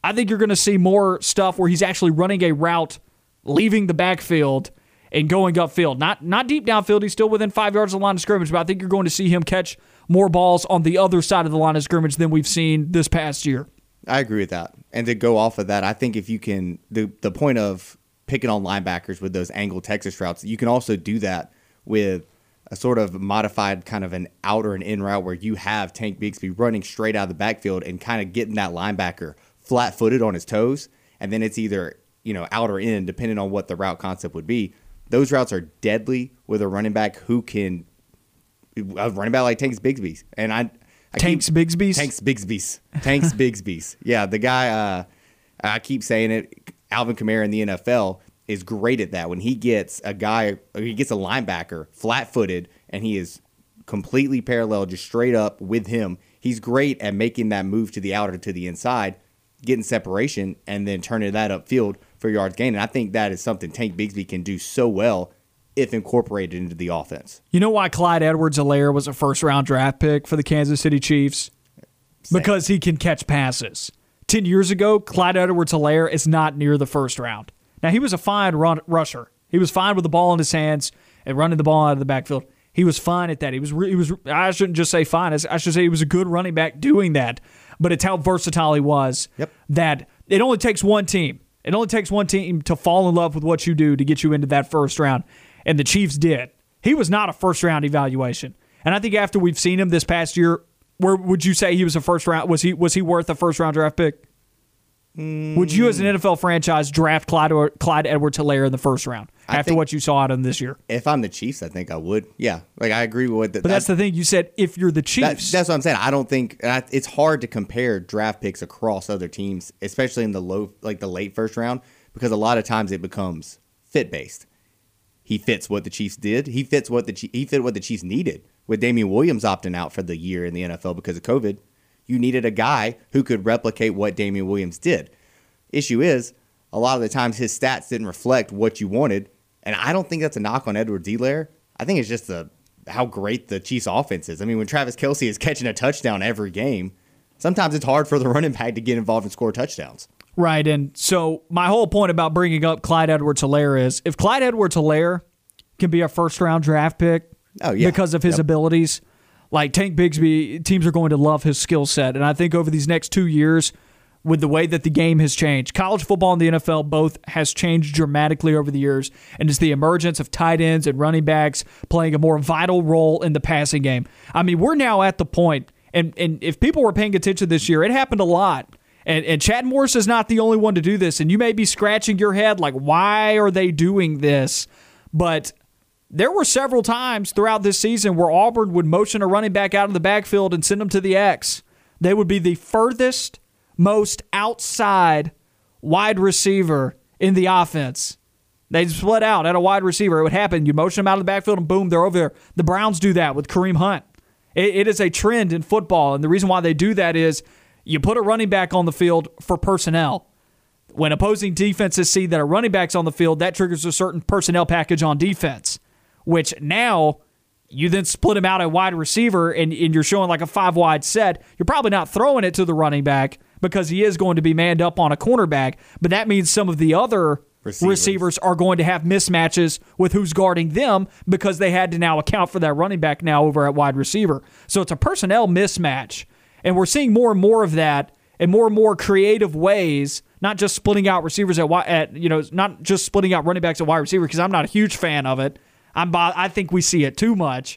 I think you're going to see more stuff where he's actually running a route, leaving the backfield, and going upfield. Not not deep downfield. He's still within five yards of the line of scrimmage, but I think you're going to see him catch more balls on the other side of the line of scrimmage than we've seen this past year. I agree with that. And to go off of that, I think if you can, the, the point of picking on linebackers with those angled Texas routes, you can also do that with a sort of modified kind of an out or an in route where you have Tank Bigsby running straight out of the backfield and kind of getting that linebacker flat-footed on his toes. And then it's either, you know, out or in, depending on what the route concept would be. Those routes are deadly with a running back who can – a running back like Tank Bigsby. And I, I Tanks keep, Bigsby's? Tanks Bigsby's. Tanks Bigsby's. Yeah, the guy uh, – I keep saying it. Alvin Kamara in the N F L is great at that. When he gets a guy – he gets a linebacker flat-footed and he is completely parallel, just straight up with him. He's great at making that move to the outer, to the inside, getting separation, and then turning that upfield for yards gain. And I think that is something Tank Bigsby can do so well if incorporated into the offense. You know why Clyde Edwards-Helaire was a first-round draft pick for the Kansas City Chiefs? Same. Because he can catch passes. Ten years ago, Clyde Edwards-Helaire is not near the first round. Now, he was a fine run- rusher. He was fine with the ball in his hands and running the ball out of the backfield. He was fine at that. He was. Re- he was. Re- I shouldn't just say fine. I should say he was a good running back doing that. But it's how versatile he was. Yep. That it only takes one team. It only takes one team to fall in love with what you do to get you into that first round. And the Chiefs did. He was not a first-round evaluation. And I think after we've seen him this past year, where would you say he was a first round? Was he was he worth a first-round draft pick? Mm. Would you, as an N F L franchise, draft Clyde, or Clyde Edwards-Helaire in the first round I after what you saw out of him this year? If I'm the Chiefs, I think I would. Yeah, like I agree with what the, But that's I, the thing. You said if you're the Chiefs. That, that's what I'm saying. I don't think I, it's hard to compare draft picks across other teams, especially in the low, like the late first round, because a lot of times it becomes fit based. He fits what the Chiefs did. He fits what the he fit what the Chiefs needed with Damian Williams opting out for the year in the N F L because of COVID. You needed a guy who could replicate what Damian Williams did. Issue is, a lot of the times his stats didn't reflect what you wanted, and I don't think that's a knock on Edwards-Helaire. I think it's just the how great the Chiefs' offense is. I mean, when Travis Kelce is catching a touchdown every game, sometimes it's hard for the running back to get involved and score touchdowns. Right, and so my whole point about bringing up Clyde Edwards-Helaire is, if Clyde Edwards-Helaire can be a first-round draft pick oh, yeah. because of his yep. abilities... Like Tank Bigsby, teams are going to love his skill set. And I think over these next two years, with the way that the game has changed, college football and the N F L both has changed dramatically over the years. And it's the emergence of tight ends and running backs playing a more vital role in the passing game. I mean, we're now at the point, and, and if people were paying attention this year, it happened a lot. And, and Chad Morris is not the only one to do this. And you may be scratching your head like, why are they doing this? But... there were several times throughout this season where Auburn would motion a running back out of the backfield and send them to the X. They would be the furthest, most outside wide receiver in the offense. They'd split out at a wide receiver. It would happen. You motion them out of the backfield and boom, they're over there. The Browns do that with Kareem Hunt. It, it is a trend in football, and the reason why they do that is you put a running back on the field for personnel. When opposing defenses see that a running back's on the field, that triggers a certain personnel package on defense. Which now you then split him out at wide receiver and, and you're showing like a five-wide set. You're probably not throwing it to the running back because he is going to be manned up on a cornerback, but that means some of the other receivers, receivers are going to have mismatches with who's guarding them because they had to now account for that running back now over at wide receiver. So it's a personnel mismatch, and we're seeing more and more of that and more and more creative ways, not just splitting out receivers at, at you know, not just splitting out running backs at wide receiver because I'm not a huge fan of it. I'm I think we see it too much,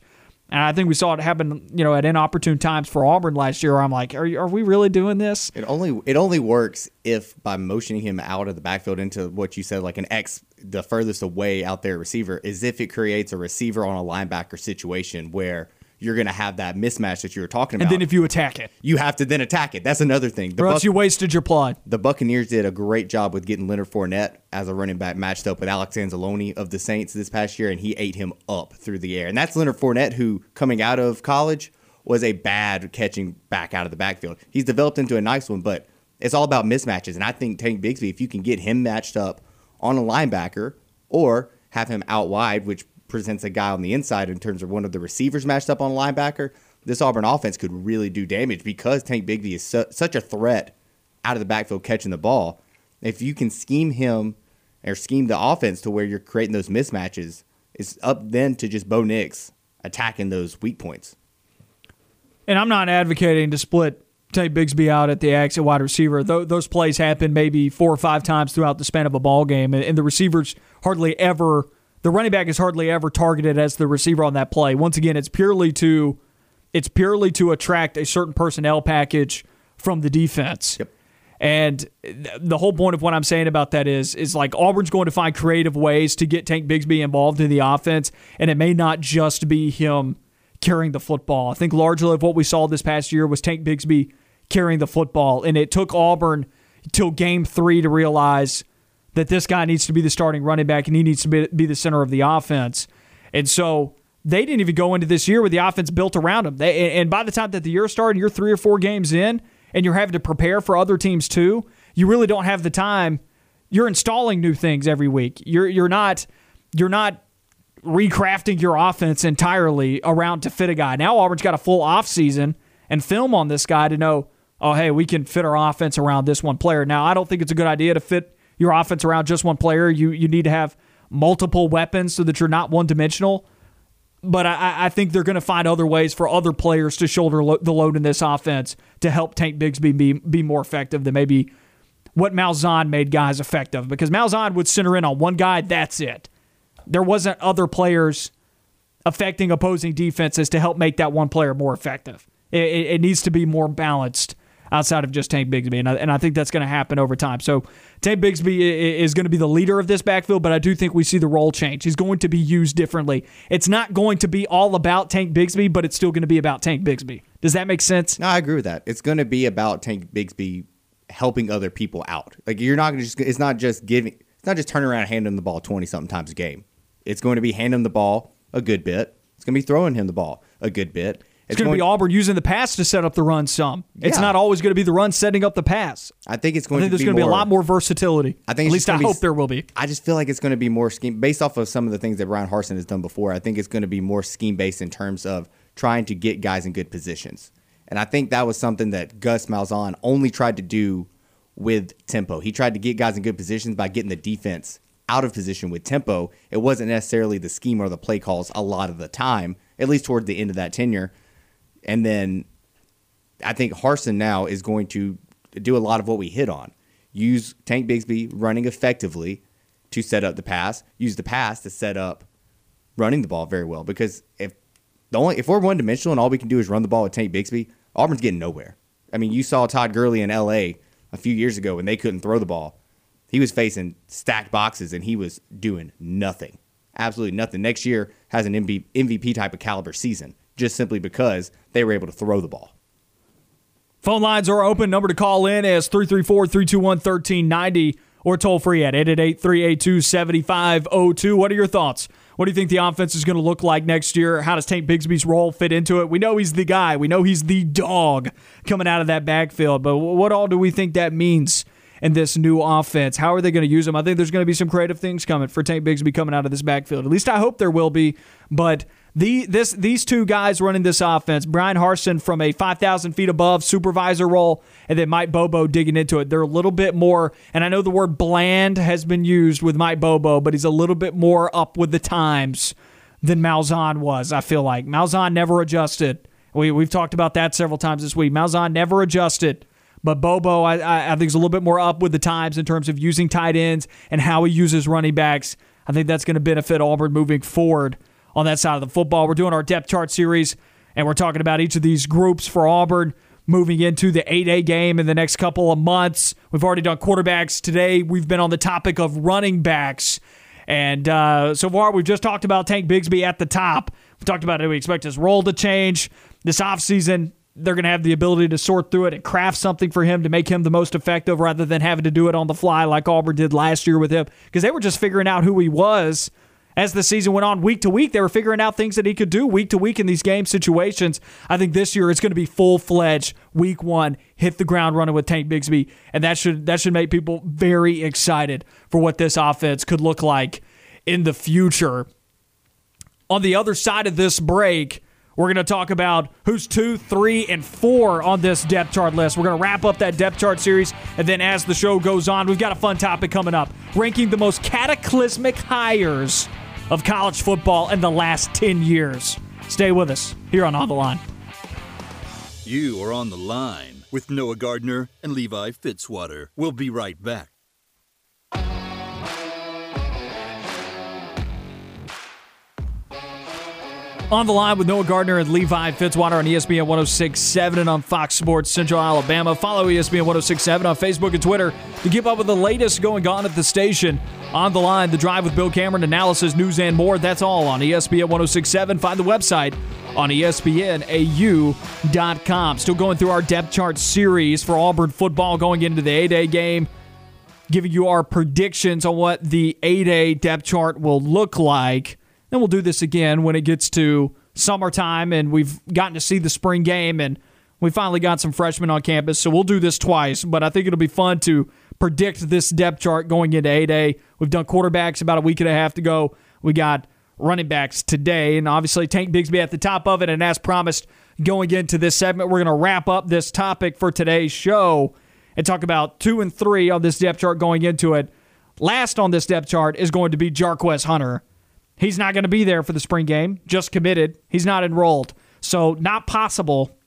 and I think we saw it happen, you know, at inopportune times for Auburn last year. Where I'm like, are are we really doing this? It only it only works if by motioning him out of the backfield into what you said, like an X, the furthest away out there receiver, is if it creates a receiver on a linebacker situation where you're going to have that mismatch that you were talking about. And then if you attack it, you have to then attack it. That's another thing. The or else Buc- you wasted your plot. The Buccaneers did a great job with getting Leonard Fournette as a running back matched up with Alex Anzalone of the Saints this past year, and he ate him up through the air. And that's Leonard Fournette, who coming out of college was a bad catching back out of the backfield. He's developed into a nice one, but it's all about mismatches. And I think Tank Bigsby, if you can get him matched up on a linebacker or have him out wide, which presents a guy on the inside in terms of one of the receivers matched up on a linebacker, this Auburn offense could really do damage because Tank Bigsby is su- such a threat out of the backfield catching the ball. If you can scheme him or scheme the offense to where you're creating those mismatches, it's up then to just Bo Nix attacking those weak points. And I'm not advocating to split Tank Bigsby out at the X at wide receiver. Th- those plays happen maybe four or five times throughout the span of a ball game, and, and the receivers hardly ever... The running back is hardly ever targeted as the receiver on that play. Once again, it's purely to it's purely to attract a certain personnel package from the defense. Yep. And the whole point of what I'm saying about that is, is like Auburn's going to find creative ways to get Tank Bigsby involved in the offense, and it may not just be him carrying the football. I think largely of what we saw this past year was Tank Bigsby carrying the football, and it took Auburn till game three to realize that this guy needs to be the starting running back and he needs to be, be the center of the offense. And so they didn't even go into this year with the offense built around him. They, and by the time that the year started, you're three or four games in and you're having to prepare for other teams too, you really don't have the time. You're installing new things every week. You're you're not you're not recrafting your offense entirely around to fit a guy. Now Auburn's got a full offseason and film on this guy to know, oh, hey, we can fit our offense around this one player. Now, I don't think it's a good idea to fit your offense around just one player. You you need to have multiple weapons so that you're not one-dimensional. But I, I think they're going to find other ways for other players to shoulder lo- the load in this offense to help Tank Bigsby be, be more effective than maybe what Malzahn made guys effective. Because Malzahn would center in on one guy, that's it. There wasn't other players affecting opposing defenses to help make that one player more effective. It, it needs to be more balanced. outside of just Tank Bigsby, and I, and I think that's going to happen over time. So Tank Bigsby is going to be the leader of this backfield, but I do think we see the role change. He's going to be used differently. It's not going to be all about Tank Bigsby, but it's still going to be about Tank Bigsby. Does that make sense? No, I agree with that. It's going to be about Tank Bigsby helping other people out. Like, you're not going to just, it's not just giving, it's not just turning around and handing him the ball twenty something times a game. It's going to be handing him the ball a good bit. It's going to be throwing him the ball a good bit. It's, it's going to be Auburn using the pass to set up the run some. Yeah. It's not always going to be the run setting up the pass. I think it's going I think to there's be going to be more, a lot more versatility. I think at least I be, hope there will be. I just feel like it's going to be more scheme based off of some of the things that Brian Harsin has done before. I think it's going to be more scheme based in terms of trying to get guys in good positions. And I think that was something that Gus Malzahn only tried to do with tempo. He tried to get guys in good positions by getting the defense out of position with tempo. It wasn't necessarily the scheme or the play calls a lot of the time, at least toward the end of that tenure. And then I think Harsin now is going to do a lot of what we hit on. Use Tank Bigsby running effectively to set up the pass. Use the pass to set up running the ball very well. Because if the only if we're one-dimensional and all we can do is run the ball with Tank Bigsby, Auburn's getting nowhere. I mean, you saw Todd Gurley in L A a few years ago when they couldn't throw the ball. He was facing stacked boxes, and he was doing nothing. Absolutely nothing. Next year has an M V P type of caliber season, just simply because they were able to throw the ball. Phone lines are open. Number to call in is three three four, three two one, one three nine zero or toll-free at eight eight eight, three eight two, seven five zero two. What are your thoughts? What do you think the offense is going to look like next year? How does Tank Bigsby's role fit into it? We know he's the guy. We know he's the dog coming out of that backfield. But what all do we think that means in this new offense? How are they going to use him? I think there's going to be some creative things coming for Tank Bigsby coming out of this backfield. At least I hope there will be. But The this these two guys running this offense, Brian Harsin from a five thousand feet above supervisor role, and then Mike Bobo digging into it. They're a little bit more, and I know the word bland has been used with Mike Bobo, but he's a little bit more up with the times than Malzahn was, I feel like. Malzahn never adjusted. We, we've talked about that several times this week. Malzahn never adjusted. But Bobo, I, I think, is a little bit more up with the times in terms of using tight ends and how he uses running backs. I think that's going to benefit Auburn moving forward on that side of the football. We're doing our depth chart series, and we're talking about each of these groups for Auburn moving into the eight A game in the next couple of months. We've already done quarterbacks. Today we've been on the topic of running backs. And uh, so far we've just talked about Tank Bigsby at the top. We talked about it. We expect his role to change this offseason. They're going to have the ability to sort through it and craft something for him to make him the most effective rather than having to do it on the fly like Auburn did last year with him, because they were just figuring out who he was. As the season went on week to week, they were figuring out things that he could do week to week in these game situations. I think this year it's going to be full-fledged week one, hit the ground running with Tank Bigsby, and that should that should make people very excited for what this offense could look like in the future. On the other side of this break, we're going to talk about who's two, three, and four on this depth chart list. We're going to wrap up that depth chart series, and then as the show goes on, we've got a fun topic coming up, ranking the most cataclysmic hires of college football in the last ten years. Stay with us here on On the Line. You are On the Line with Noah Gardner and Levi Fitzwater. We'll be right back. On the Line with Noah Gardner and Levi Fitzwater on E S P N one oh six point seven and on Fox Sports Central Alabama. Follow E S P N one oh six point seven on Facebook and Twitter to keep up with the latest going on at the station. On the Line, The Drive with Bill Cameron, analysis, news, and more. That's all on E S P N one oh six point seven. Find the website on E S P N A U dot com. Still going through our depth chart series for Auburn football going into the eight A game, giving you our predictions on what the eight A depth chart will look like. And we'll do this again when it gets to summertime and we've gotten to see the spring game and we finally got some freshmen on campus. So we'll do this twice, but I think it'll be fun to predict this depth chart going into eight A. We've done quarterbacks about a week and a half to go. We got running backs today, and obviously Tank Bigsby at the top of it. And as promised, going into this segment, we're going to wrap up this topic for today's show and talk about two and three on this depth chart going into it. Last on this depth chart is going to be Jarquez Hunter. He's not going to be there for the spring game, just committed. He's not enrolled. So not possible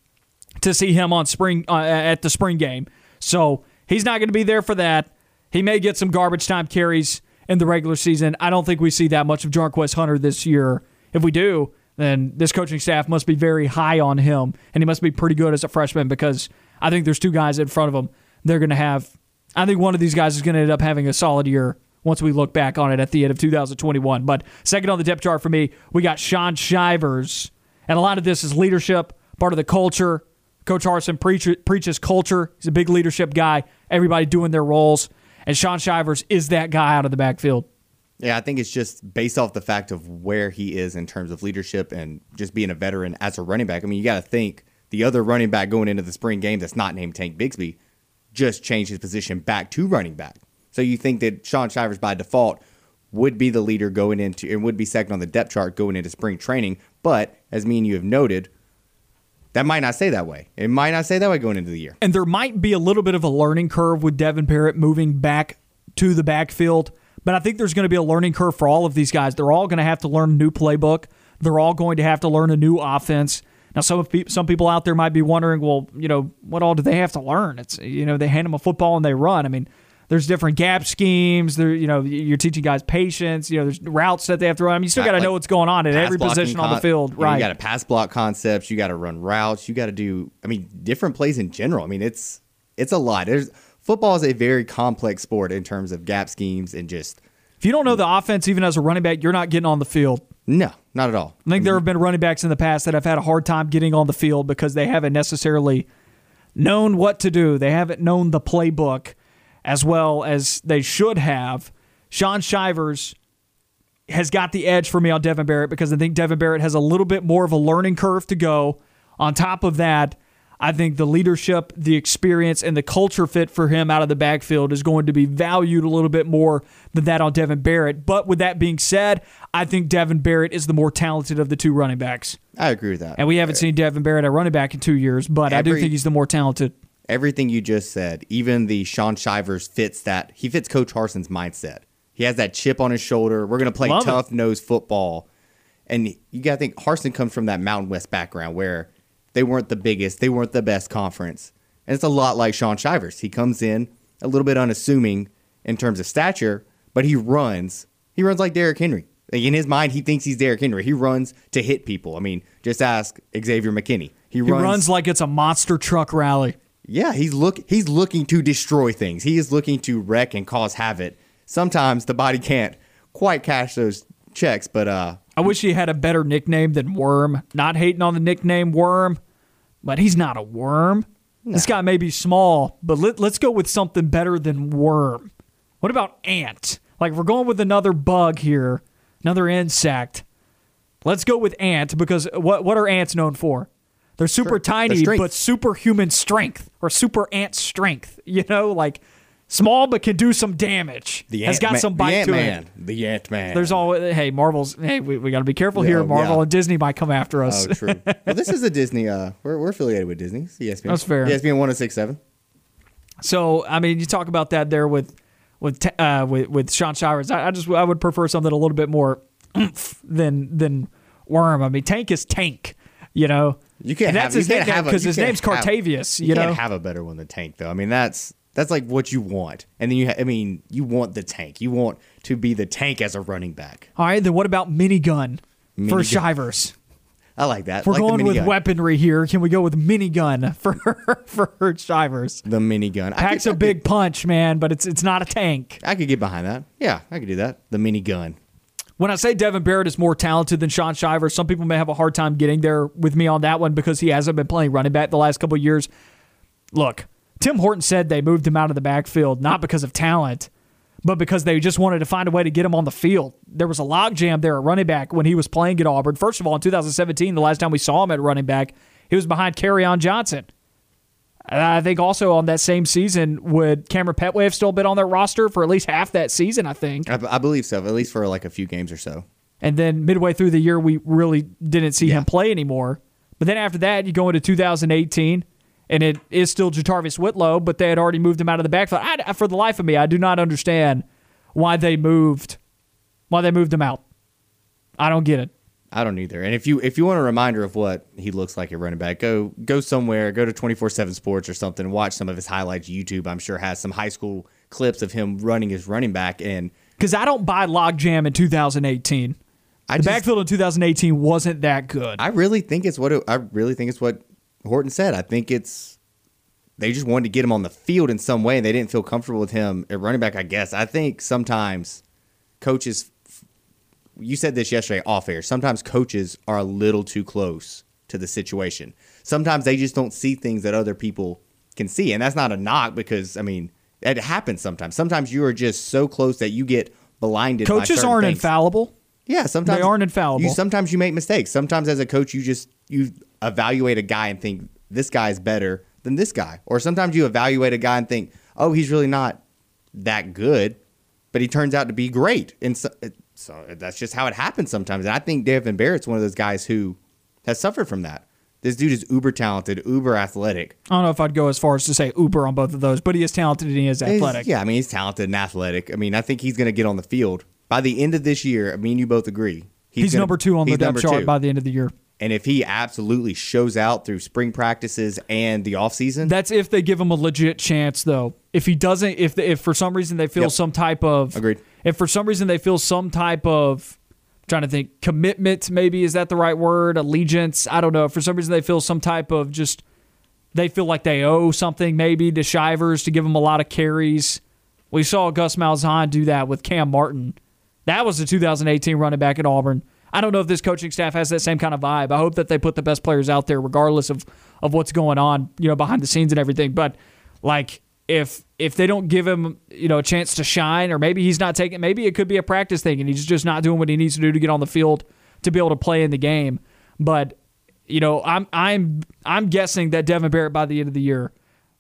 to see him on spring uh, at the spring game. So he's not going to be there for that. He may get some garbage time carries in the regular season. I don't think we see that much of Jarquez Hunter this year. If we do, then this coaching staff must be very high on him, and he must be pretty good as a freshman because I think there's two guys in front of them. They're going to have – I think one of these guys is going to end up having a solid year once we look back on it at the end of two thousand twenty-one. But second on the depth chart for me, we got Sean Shivers. And a lot of this is leadership, part of the culture. Coach Harsin preach, preaches culture. He's a big leadership guy. Everybody doing their roles. And Sean Shivers is that guy out of the backfield. Yeah, I think it's just based off the fact of where he is in terms of leadership and just being a veteran as a running back. I mean, you got to think the other running back going into the spring game that's not named Tank Bigsby just changed his position back to running back. So you think that Sean Shivers by default would be the leader going into and would be second on the depth chart going into spring training. But as me and you have noted, that might not stay that way. It might not stay that way going into the year. And there might be a little bit of a learning curve with Devin Parrott moving back to the backfield. But I think there's going to be a learning curve for all of these guys. They're all going to have to learn a new playbook. They're all going to have to learn a new offense. Now, some of pe- some people out there might be wondering, well, you know, what all do they have to learn? It's, you know, they hand them a football and they run. I mean, there's different gap schemes. There, you know, you're teaching guys patience. You know, there's routes that they have to run. I mean, you still got to like know what's going on at every position con- on the field. Right? You got to pass block concepts. You got to run routes. You got to do, I mean, different plays in general. I mean, it's it's a lot. There's Football is a very complex sport in terms of gap schemes and just... If you don't know the offense, even as a running back, you're not getting on the field. No, not at all. I think I mean, there have been running backs in the past that have had a hard time getting on the field because they haven't necessarily known what to do. They haven't known the playbook as well as they should have. Sean Shivers has got the edge for me on Devin Barrett because I think Devin Barrett has a little bit more of a learning curve to go. On top of that, I think the leadership, the experience, and the culture fit for him out of the backfield is going to be valued a little bit more than that on Devin Barrett. But with that being said, I think Devin Barrett is the more talented of the two running backs. I agree with that. And we haven't seen Devin Barrett at running back in two years, but Every, I do think he's the more talented. Everything you just said, even the Sean Shivers fits that. He fits Coach Harsin's mindset. He has that chip on his shoulder. We're going to play tough-nosed football. And you got to think, Harsin comes from that Mountain West background where they weren't the biggest. They weren't the best conference. And it's a lot like Sean Shivers. He comes in a little bit unassuming in terms of stature, but he runs. He runs like Derrick Henry. In his mind, he thinks he's Derrick Henry. He runs to hit people. I mean, just ask Xavier McKinney. He, he runs, runs like it's a monster truck rally. Yeah, he's look he's looking to destroy things. He is looking to wreck and cause havoc. Sometimes the body can't quite cash those checks, but uh, I wish he had a better nickname than Worm. Not hating on the nickname Worm. But he's not a worm. No. This guy may be small, but let, let's go with something better than worm. What about ant? Like, we're going with another bug here, another insect. Let's go with ant because what what are ants known for? They're super tiny, but superhuman strength or super ant strength. You know, like small but can do some damage. The has got man, some bite to man. it. The Ant Man. There's always hey Marvel's. Hey, we, we got to be careful yeah, here. Marvel yeah. and Disney might come after us. Oh, true. Well, this is a Disney. Uh, we're we're affiliated with Disney. It's E S P N. That's fair. E S P N one oh six point seven. So I mean, you talk about that there with with uh, with, with Sean Shivers. I, I just I would prefer something a little bit more than than worm. I mean, Tank is Tank. You know, you can't. And that's have, his name because his name's have, Cartavius. You, you can't know? have a better one than Tank though. I mean, that's. That's like what you want. And then you ha- I mean, you want the tank. You want to be the tank as a running back. All right, then what about minigun mini for gun. Shivers? I like that. If we're like going with gun. weaponry here. Can we go with minigun for for Shivers? The minigun. Packs could, a big could, punch, man, but it's it's not a tank. I could get behind that. Yeah, I could do that. The minigun. When I say Devin Barrett is more talented than Sean Shivers, some people may have a hard time getting there with me on that one because he hasn't been playing running back the last couple of years. Look. Tim Horton said they moved him out of the backfield not because of talent, but because they just wanted to find a way to get him on the field. There was a logjam there at running back when he was playing at Auburn. First of all, in two thousand seventeen, the last time we saw him at running back, he was behind Kerryon Johnson. And I think also on that same season, would Cameron Petway have still been on their roster for at least half that season, I think? I, I believe so, at least for like a few games or so. And then midway through the year, we really didn't see yeah. him play anymore. But then after that, you go into two thousand eighteen, and it is still Jatarvis Whitlow, but they had already moved him out of the backfield. I, for the life of me, I do not understand why they moved, why they moved him out. I don't get it. I don't either. And if you if you want a reminder of what he looks like at running back, go go somewhere, go to twenty-four seven Sports or something, watch some of his highlights. YouTube, I'm sure, has some high school clips of him running as running back. And because I don't buy logjam in two thousand eighteen, I the just, backfield in two thousand eighteen wasn't that good. I really think it's what it, I really think it's what. Horton said, I think it's they just wanted to get him on the field in some way, and they didn't feel comfortable with him at running back, I guess. I think sometimes coaches, you said this yesterday off air, sometimes coaches are a little too close to the situation. Sometimes they just don't see things that other people can see, and that's not a knock because, I mean, it happens sometimes. Sometimes you are just so close that you get blinded by certain things. Coaches aren't infallible. Yeah, sometimes. They aren't infallible. You, sometimes you make mistakes. Sometimes as a coach, you just you evaluate a guy and think, this guy is better than this guy. Or sometimes you evaluate a guy and think, oh, he's really not that good, but he turns out to be great. And so, so that's just how it happens sometimes. And I think Devin Barrett's one of those guys who has suffered from that. This dude is uber talented, uber athletic. I don't know if I'd go as far as to say uber on both of those, but he is talented and he is athletic. He's, yeah, I mean, he's talented and athletic. I mean, I think he's going to get on the field. By the end of this year, I mean, you both agree. He's, he's gonna, number two on the depth chart two. By the end of the year. And if he absolutely shows out through spring practices and the offseason. That's if they give him a legit chance, though. If he doesn't, if the, if for some reason they feel yep. some type of. Agreed. If for some reason they feel some type of, I'm trying to think, commitment maybe, is that the right word? Allegiance, I don't know. If for some reason they feel some type of just, they feel like they owe something maybe to Shivers to give him a lot of carries. We saw Gus Malzahn do that with Cam Martin. That was the two thousand eighteen running back at Auburn. I don't know if this coaching staff has that same kind of vibe. I hope that they put the best players out there regardless of, of what's going on, you know, behind the scenes and everything. But, like, if if they don't give him, you know, a chance to shine, or maybe he's not taking – maybe it could be a practice thing and he's just not doing what he needs to do to get on the field to be able to play in the game. But, you know, I'm I'm I'm guessing that Devin Barrett by the end of the year,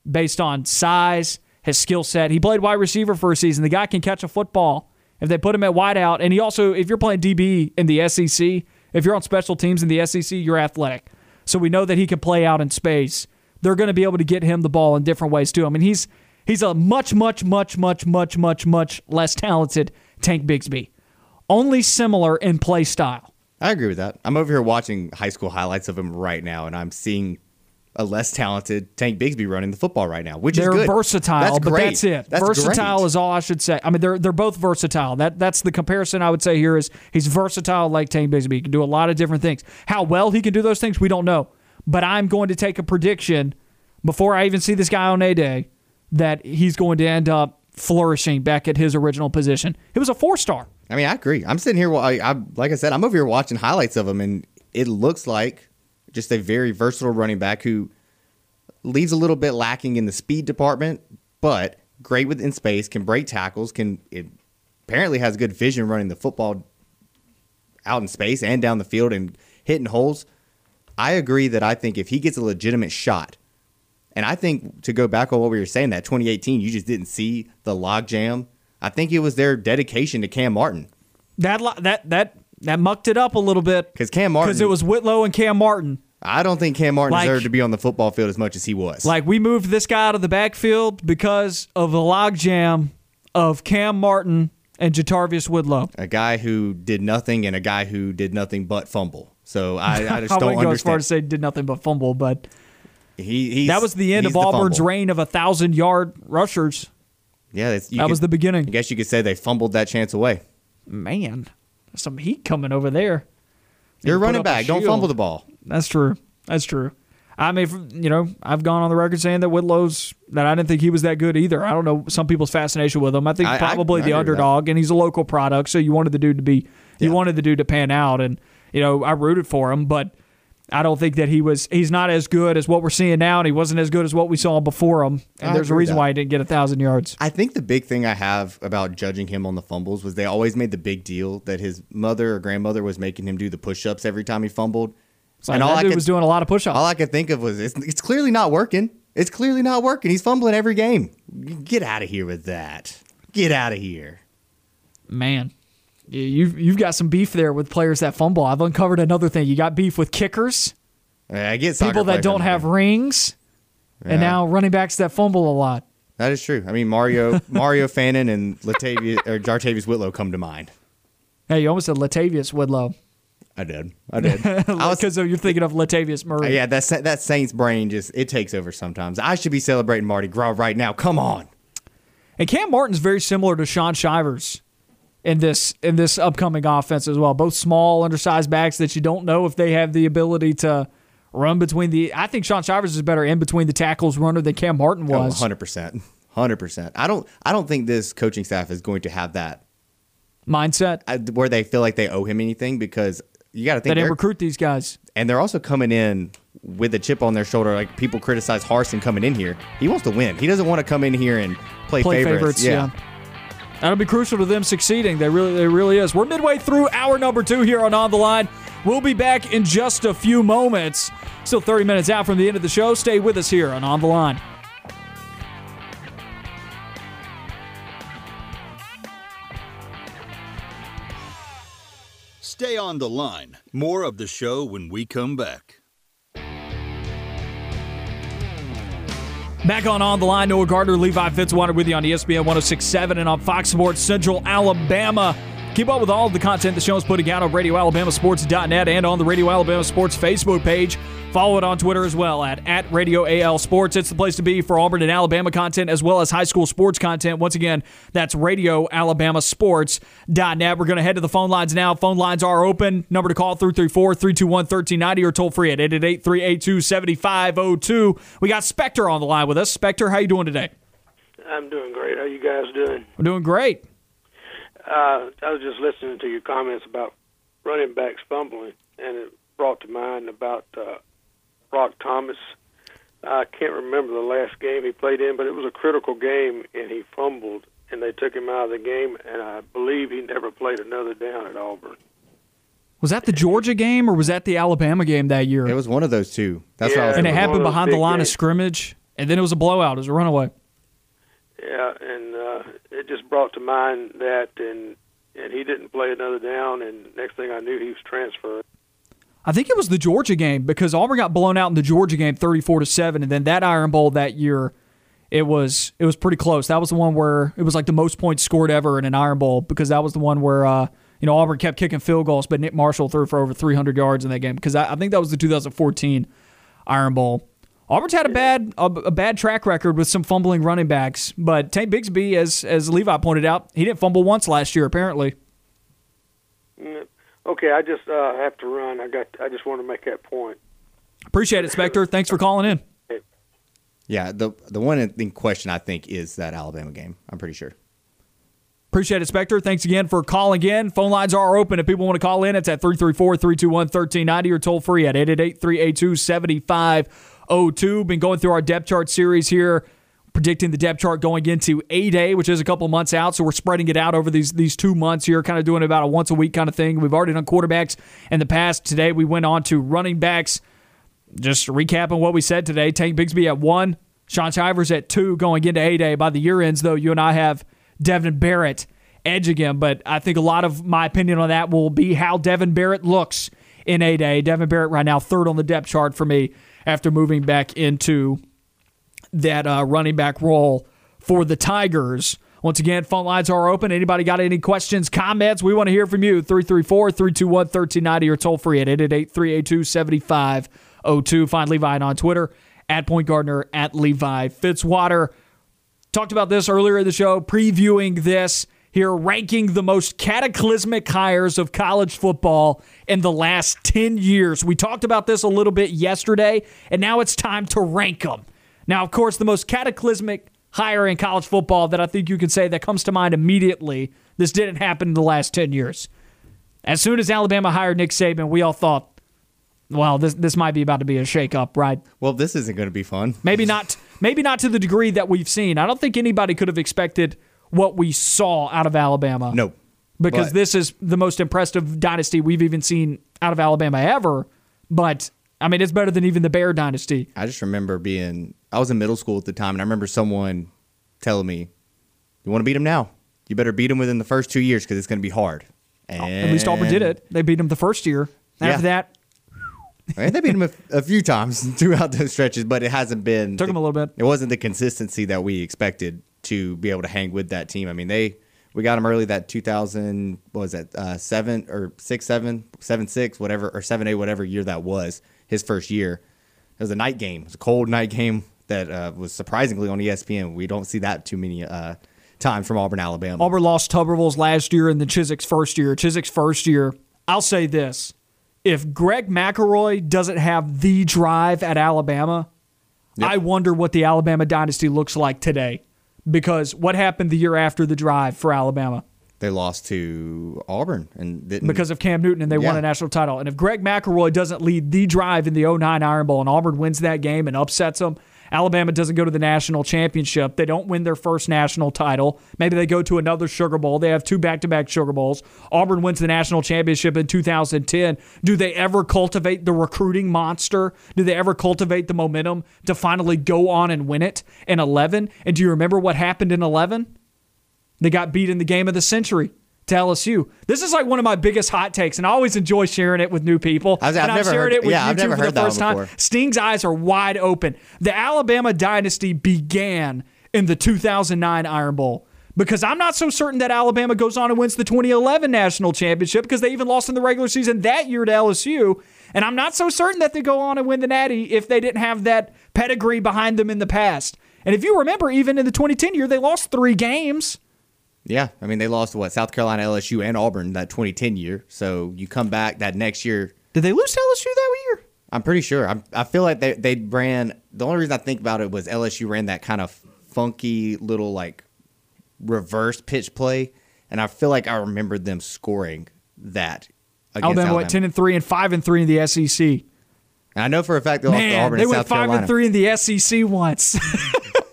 based on size, his skill set, he played wide receiver for a season. The guy can catch a football. If they put him at wideout, and he also, if you're playing D B in the S E C, if you're on special teams in the S E C, you're athletic. So we know that he can play out in space. They're going to be able to get him the ball in different ways too. I mean, he's he's a much, much, much, much, much, much, much less talented Tank Bigsby. Only similar in play style. I agree with that. I'm over here watching high school highlights of him right now, and I'm seeing a less talented Tank Bigsby running the football right now, which they're is good. They're versatile, that's but great. That's it. That's versatile great. Is all I should say. I mean, they're they're both versatile. That That's the comparison I would say here is he's versatile like Tank Bigsby. He can do a lot of different things. How well he can do those things, we don't know. But I'm going to take a prediction before I even see this guy on A-Day that he's going to end up flourishing back at his original position. He was a four-star. I mean, I agree. I'm sitting here, I, I, like I said, I'm over here watching highlights of him, and it looks like just a very versatile running back who leaves a little bit lacking in the speed department, but great within space, can break tackles, can it apparently has good vision running the football out in space and down the field and hitting holes. I agree that I think if he gets a legitimate shot, and I think to go back on what we were saying, that twenty eighteen, you just didn't see the logjam. I think it was their dedication to Cam Martin. That that that that mucked it up a little bit because Cam Martin because it was Whitlow and Cam Martin. I don't think Cam Martin like, deserved to be on the football field as much as he was. Like, we moved this guy out of the backfield because of the logjam of Cam Martin and Jatarvius Whitlow. A guy who did nothing and a guy who did nothing but fumble. So I, I just I don't understand. I wouldn't go as far to say did nothing but fumble, but he, he's, that was the end of Auburn's reign of one thousand-yard rushers. Yeah, that's, you that could, was the beginning. I guess you could say they fumbled that chance away. Man, there's some heat coming over there. You're running back. Don't fumble the ball. That's true. That's true. I mean, you know, I've gone on the record saying that Whitlow's, that I didn't think he was that good either. I don't know some people's fascination with him. I think I, probably I, I the underdog, and he's a local product, so you wanted the dude to be, yeah. you wanted the dude to pan out, and, you know, I rooted for him, but I don't think that he was, he's not as good as what we're seeing now, and he wasn't as good as what we saw before him, and I there's a reason that. why he didn't get one thousand yards. I think the big thing I have about judging him on the fumbles was they always made the big deal that his mother or grandmother was making him do the push-ups every time he fumbled. So and all that dude I could, was doing a lot of push-ups. All I could think of was, it's, it's clearly not working. It's clearly not working. He's fumbling every game. Get out of here with that. Get out of here. Man, you've, you've got some beef there with players that fumble. I've uncovered another thing. You got beef with kickers. I get people that don't have rings. Yeah. And now running backs that fumble a lot. That is true. I mean, Mario Mario Fannin and Latavius, or Jarquez Whitlow come to mind. Hey, you almost said Latavius Whitlow. I did. I did. Because you're thinking of Latavius Murray. Yeah, that, that Saints brain just, it takes over sometimes. I should be celebrating Mardi Gras right now. Come on. And Cam Martin's very similar to Shaun Shivers in this in this upcoming offense as well. Both small, undersized backs that you don't know if they have the ability to run between the – I think Sean Shivers is a better in between the tackles runner than Cam Martin was. Oh, one hundred percent. one hundred percent. I don't, I don't think this coaching staff is going to have that mindset I, where they feel like they owe him anything, because you got to think – they didn't recruit these guys. And they're also coming in with a chip on their shoulder. Like, people criticize Harsin coming in here. He wants to win. He doesn't want to come in here and play, play favorites. favorites. Yeah. yeah. That'll be crucial to them succeeding. They really, they really is. We're midway through hour number two here on On the Line. We'll be back in just a few moments. Still thirty minutes out from the end of the show. Stay with us here on On the Line. Stay on the line. More of the show when we come back. Back on On the Line, Noah Gardner, Levi Fitzwater with you on E S P N one oh six point seven and on Fox Sports Central Alabama. Keep up with all of the content the show is putting out on radio alabama sports dot net and on the Radio Alabama Sports Facebook page. Follow it on Twitter as well at, at Radio A L Sports. It's the place to be for Auburn and Alabama content as well as high school sports content. Once again, that's radio alabama sports dot net. We're going to head to the phone lines now. Phone lines are open. Number to call, three three four, three two one, one three nine zero or toll free at eight eight eight, three eight two, seven five zero two. We got Spectre on the line with us. Spectre, how you doing today? I'm doing great. How you guys doing? I'm doing great. Uh, I was just listening to your comments about running backs fumbling, and it brought to mind about uh, Brock Thomas. I can't remember the last game he played in, but it was a critical game, and he fumbled, and they took him out of the game, and I believe he never played another down at Auburn. Was that the Georgia game, or was that the Alabama game that year? It was one of those two. That's yeah, what I was and it happened behind the line games. of scrimmage, and then it was a blowout. It was a runaway. Yeah, and uh, it just brought to mind that, and and he didn't play another down, and next thing I knew, he was transferred. I think it was the Georgia game, because Auburn got blown out in the Georgia game thirty-four to seven, and then that Iron Bowl that year, it was it was pretty close. That was the one where it was like the most points scored ever in an Iron Bowl, because that was the one where uh, you know Auburn kept kicking field goals, but Nick Marshall threw for over three hundred yards in that game, because I, I think that was the two thousand fourteen Iron Bowl. Auburn's had a bad a, a bad track record with some fumbling running backs, but Tank Bigsby, as as Levi pointed out, he didn't fumble once last year apparently. Okay, I just uh, have to run. I got. I just want to make that point. Appreciate it, Spectre. Thanks for calling in. Yeah, the the one thing question I think is that Alabama game. I'm pretty sure. Appreciate it, Spectre. Thanks again for calling in. Phone lines are open. If people want to call in, it's at three three four, three two one, one three nine zero or toll free at eight eight eight, three eight two, seven five oh two. Been going through our depth chart series here, predicting the depth chart going into A-Day, which is a couple months out, so we're spreading it out over these these two months here, kind of doing about a once-a-week kind of thing. We've already done quarterbacks in the past. Today we went on to running backs. Just recapping what we said today, Tank Bigsby at one, Sean Shivers at two going into A-Day. By the year ends, though, you and I have Devin Barrett edge again, but I think a lot of my opinion on that will be how Devin Barrett looks in A-Day. Devin Barrett right now third on the depth chart for me, after moving back into that uh, running back role for the Tigers. Once again, phone lines are open. Anybody got any questions, comments? We want to hear from you. three three four, three two one, one three nine zero or toll free at eight eight eight, three eight two, seven five oh two. Find Levi on Twitter, at Point Gardner, at Levi Fitzwater. Talked about this earlier in the show, previewing this here, ranking the most cataclysmic hires of college football in the last ten years. We talked about this a little bit yesterday, and now it's time to rank them. Now, of course, the most cataclysmic hire in college football that I think you can say that comes to mind immediately, this didn't happen in the last ten years. As soon as Alabama hired Nick Saban, we all thought, well, this this might be about to be a shakeup, right? Well, this isn't going to be fun. Maybe not. Maybe not to the degree that we've seen. I don't think anybody could have expected what we saw out of Alabama. No. Because this is the most impressive dynasty we've even seen out of Alabama ever. But, I mean, it's better than even the Bear dynasty. I just remember being, I was in middle school at the time, and I remember someone telling me, you want to beat him now? You better beat him within the first two years because it's going to be hard. And at least Auburn did it. They beat him the first year. After yeah. that. I mean, they beat him a, a few times throughout those stretches, but it hasn't been. Took the, him a little bit. It wasn't the consistency that we expected to be able to hang with that team. I mean, they we got them early that two thousand, what was that, uh, seven or six, seven, seven, six, whatever, or seven, eight, whatever year that was. His first year, it was a night game. It was a cold night game that uh, was surprisingly on E S P N. We don't see that too many uh, times from Auburn, Alabama. Auburn lost Tuberville's last year and then Chiswick's first year. Chiswick's first year. I'll say this: if Greg McElroy doesn't have the drive at Alabama, yep. I wonder what the Alabama dynasty looks like today. Because what happened the year after the drive for Alabama? They lost to Auburn. and didn't, Because of Cam Newton, and they yeah. won a national title. And if Greg McElroy doesn't lead the drive in the oh nine Iron Bowl and Auburn wins that game and upsets them, Alabama doesn't go to the national championship. They don't win their first national title. Maybe they go to another Sugar Bowl. They have two back-to-back Sugar Bowls. Auburn wins the national championship in two thousand ten. Do they ever cultivate the recruiting monster? Do they ever cultivate the momentum to finally go on and win it in eleven? And do you remember what happened in eleven? They got beat in the game of the century to L S U. This is like one of my biggest hot takes, and I always enjoy sharing it with new people. I was, and I've never shared heard, it with yeah, you two for the first time. Before. Sting's eyes are wide open. The Alabama dynasty began in the two thousand nine Iron Bowl because I'm not so certain that Alabama goes on and wins the twenty eleven national championship because they even lost in the regular season that year to L S U, and I'm not so certain that they go on and win the Natty if they didn't have that pedigree behind them in the past. And if you remember, even in the twenty ten year, they lost three games. Yeah, I mean, they lost to what, South Carolina, L S U, and Auburn that twenty ten year. So you come back that next year. Did they lose to L S U that year? I'm pretty sure. I'm, I feel like they, they ran, the only reason I think about it was L S U ran that kind of funky little like reverse pitch play. And I feel like I remembered them scoring that against Alabama. Alabama went ten and three and five and three in the S E C. And I know for a fact they Man, lost to Auburn and South Carolina. They went five and three in the S E C once.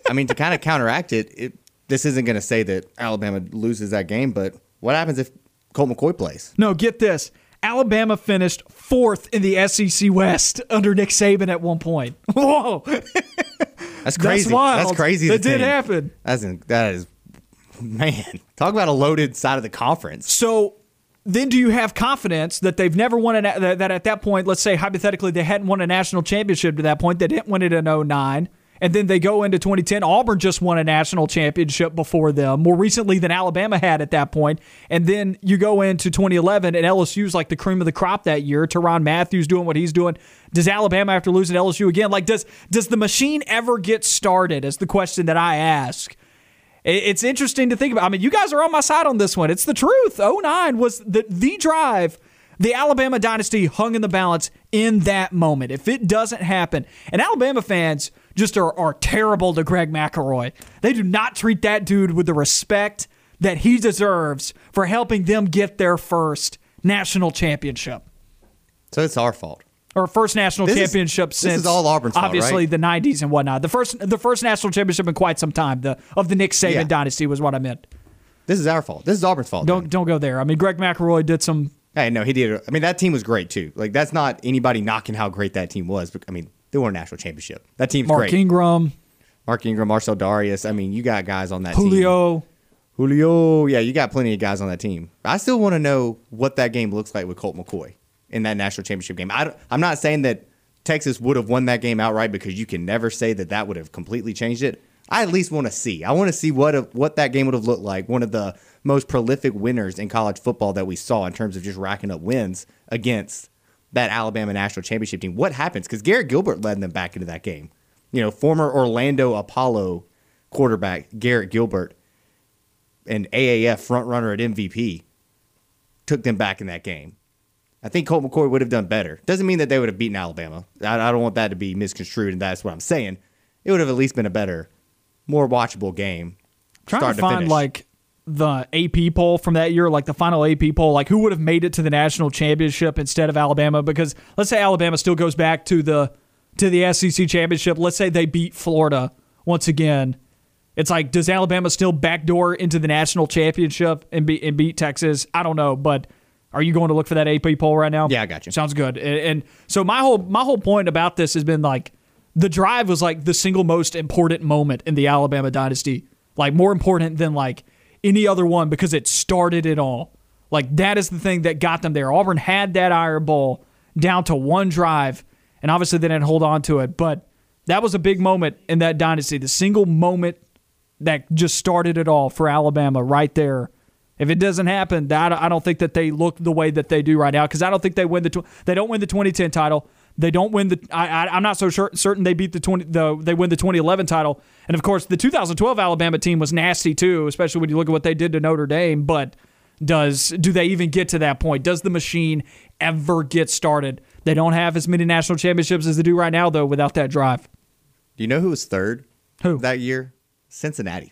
I mean, to kind of counteract it, it this isn't going to say that Alabama loses that game, but what happens if Colt McCoy plays? No, get this. Alabama finished fourth in the S E C West under Nick Saban at one point. Whoa. That's crazy. That's wild. That's crazy. That did happen. That's in, that is, man, talk about a loaded side of the conference. So then do you have confidence that they've never won, an, that, that at that point, let's say hypothetically they hadn't won a national championship to that point, they didn't win it in oh nine. And then they go into twenty ten. Auburn just won a national championship before them, more recently than Alabama had at that point. And then you go into twenty eleven, and L S U's like the cream of the crop that year. Tyrann Mathieu doing what he's doing. Does Alabama, after losing L S U again, like does does the machine ever get started is the question that I ask. It's interesting to think about. I mean, you guys are on my side on this one. It's the truth. oh nine was the, the drive. The Alabama dynasty hung in the balance in that moment. If it doesn't happen, and Alabama fans just are, are terrible to Greg McElroy. They do not treat that dude with the respect that he deserves for helping them get their first national championship. So it's our fault. Or first national this championship is, since this is all Auburn's obviously fault, right? The nineties and whatnot. The first the first national championship in quite some time the of the Nick Saban yeah. dynasty was what I meant. This is our fault. This is Auburn's fault. Don't man. don't go there. I mean, Greg McElroy did some. Hey, no, he did. I mean, that team was great too. Like that's not anybody knocking how great that team was. But I mean. They won a national championship. That team's Mark great. Ingram. Mark Ingram, Marcel Darius. I mean, you got guys on that Julio. team. Julio. Julio. Yeah, you got plenty of guys on that team. I still want to know what that game looks like with Colt McCoy in that national championship game. I, I'm not saying that Texas would have won that game outright because you can never say that that would have completely changed it. I at least want to see. I want to see what what that game would have looked like. One of the most prolific winners in college football that we saw in terms of just racking up wins against that Alabama national championship team. What happens? Because Garrett Gilbert led them back into that game. You know, former Orlando Apollo quarterback Garrett Gilbert, an A A F frontrunner at M V P, took them back in that game. I think Colt McCoy would have done better. Doesn't mean that they would have beaten Alabama. I, I don't want that to be misconstrued, and that's what I'm saying. It would have at least been a better, more watchable game. I'm trying start to find, to finish. like... the A P poll from that year, like the final A P poll, like who would have made it to the national championship instead of Alabama? Because let's say Alabama still goes back to the to the S E C championship. Let's say they beat Florida once again. It's like, does Alabama still backdoor into the national championship and, be, and beat Texas? I don't know, but are you going to look for that A P poll right now? Yeah, I got you. Sounds good. And, and so my whole my whole point about this has been like the drive was like the single most important moment in the Alabama dynasty, like more important than like any other one because it started it all. Like, that is the thing that got them there. Auburn had that Iron Bowl down to one drive, and obviously they didn't hold on to it, but that was a big moment in that dynasty, the single moment that just started it all for Alabama right there. If it doesn't happen, I don't think that they look the way that they do right now because I don't think they win the tw- they don't win the twenty ten title. They don't win the. I, I, I'm not so sure, certain they beat the twenty. The, they win the twenty eleven title, and of course, the two thousand twelve Alabama team was nasty too, especially when you look at what they did to Notre Dame. But does do they even get to that point? Does the machine ever get started? They don't have as many national championships as they do right now, though, without that drive. Do you know who was third? Who? That year? Cincinnati.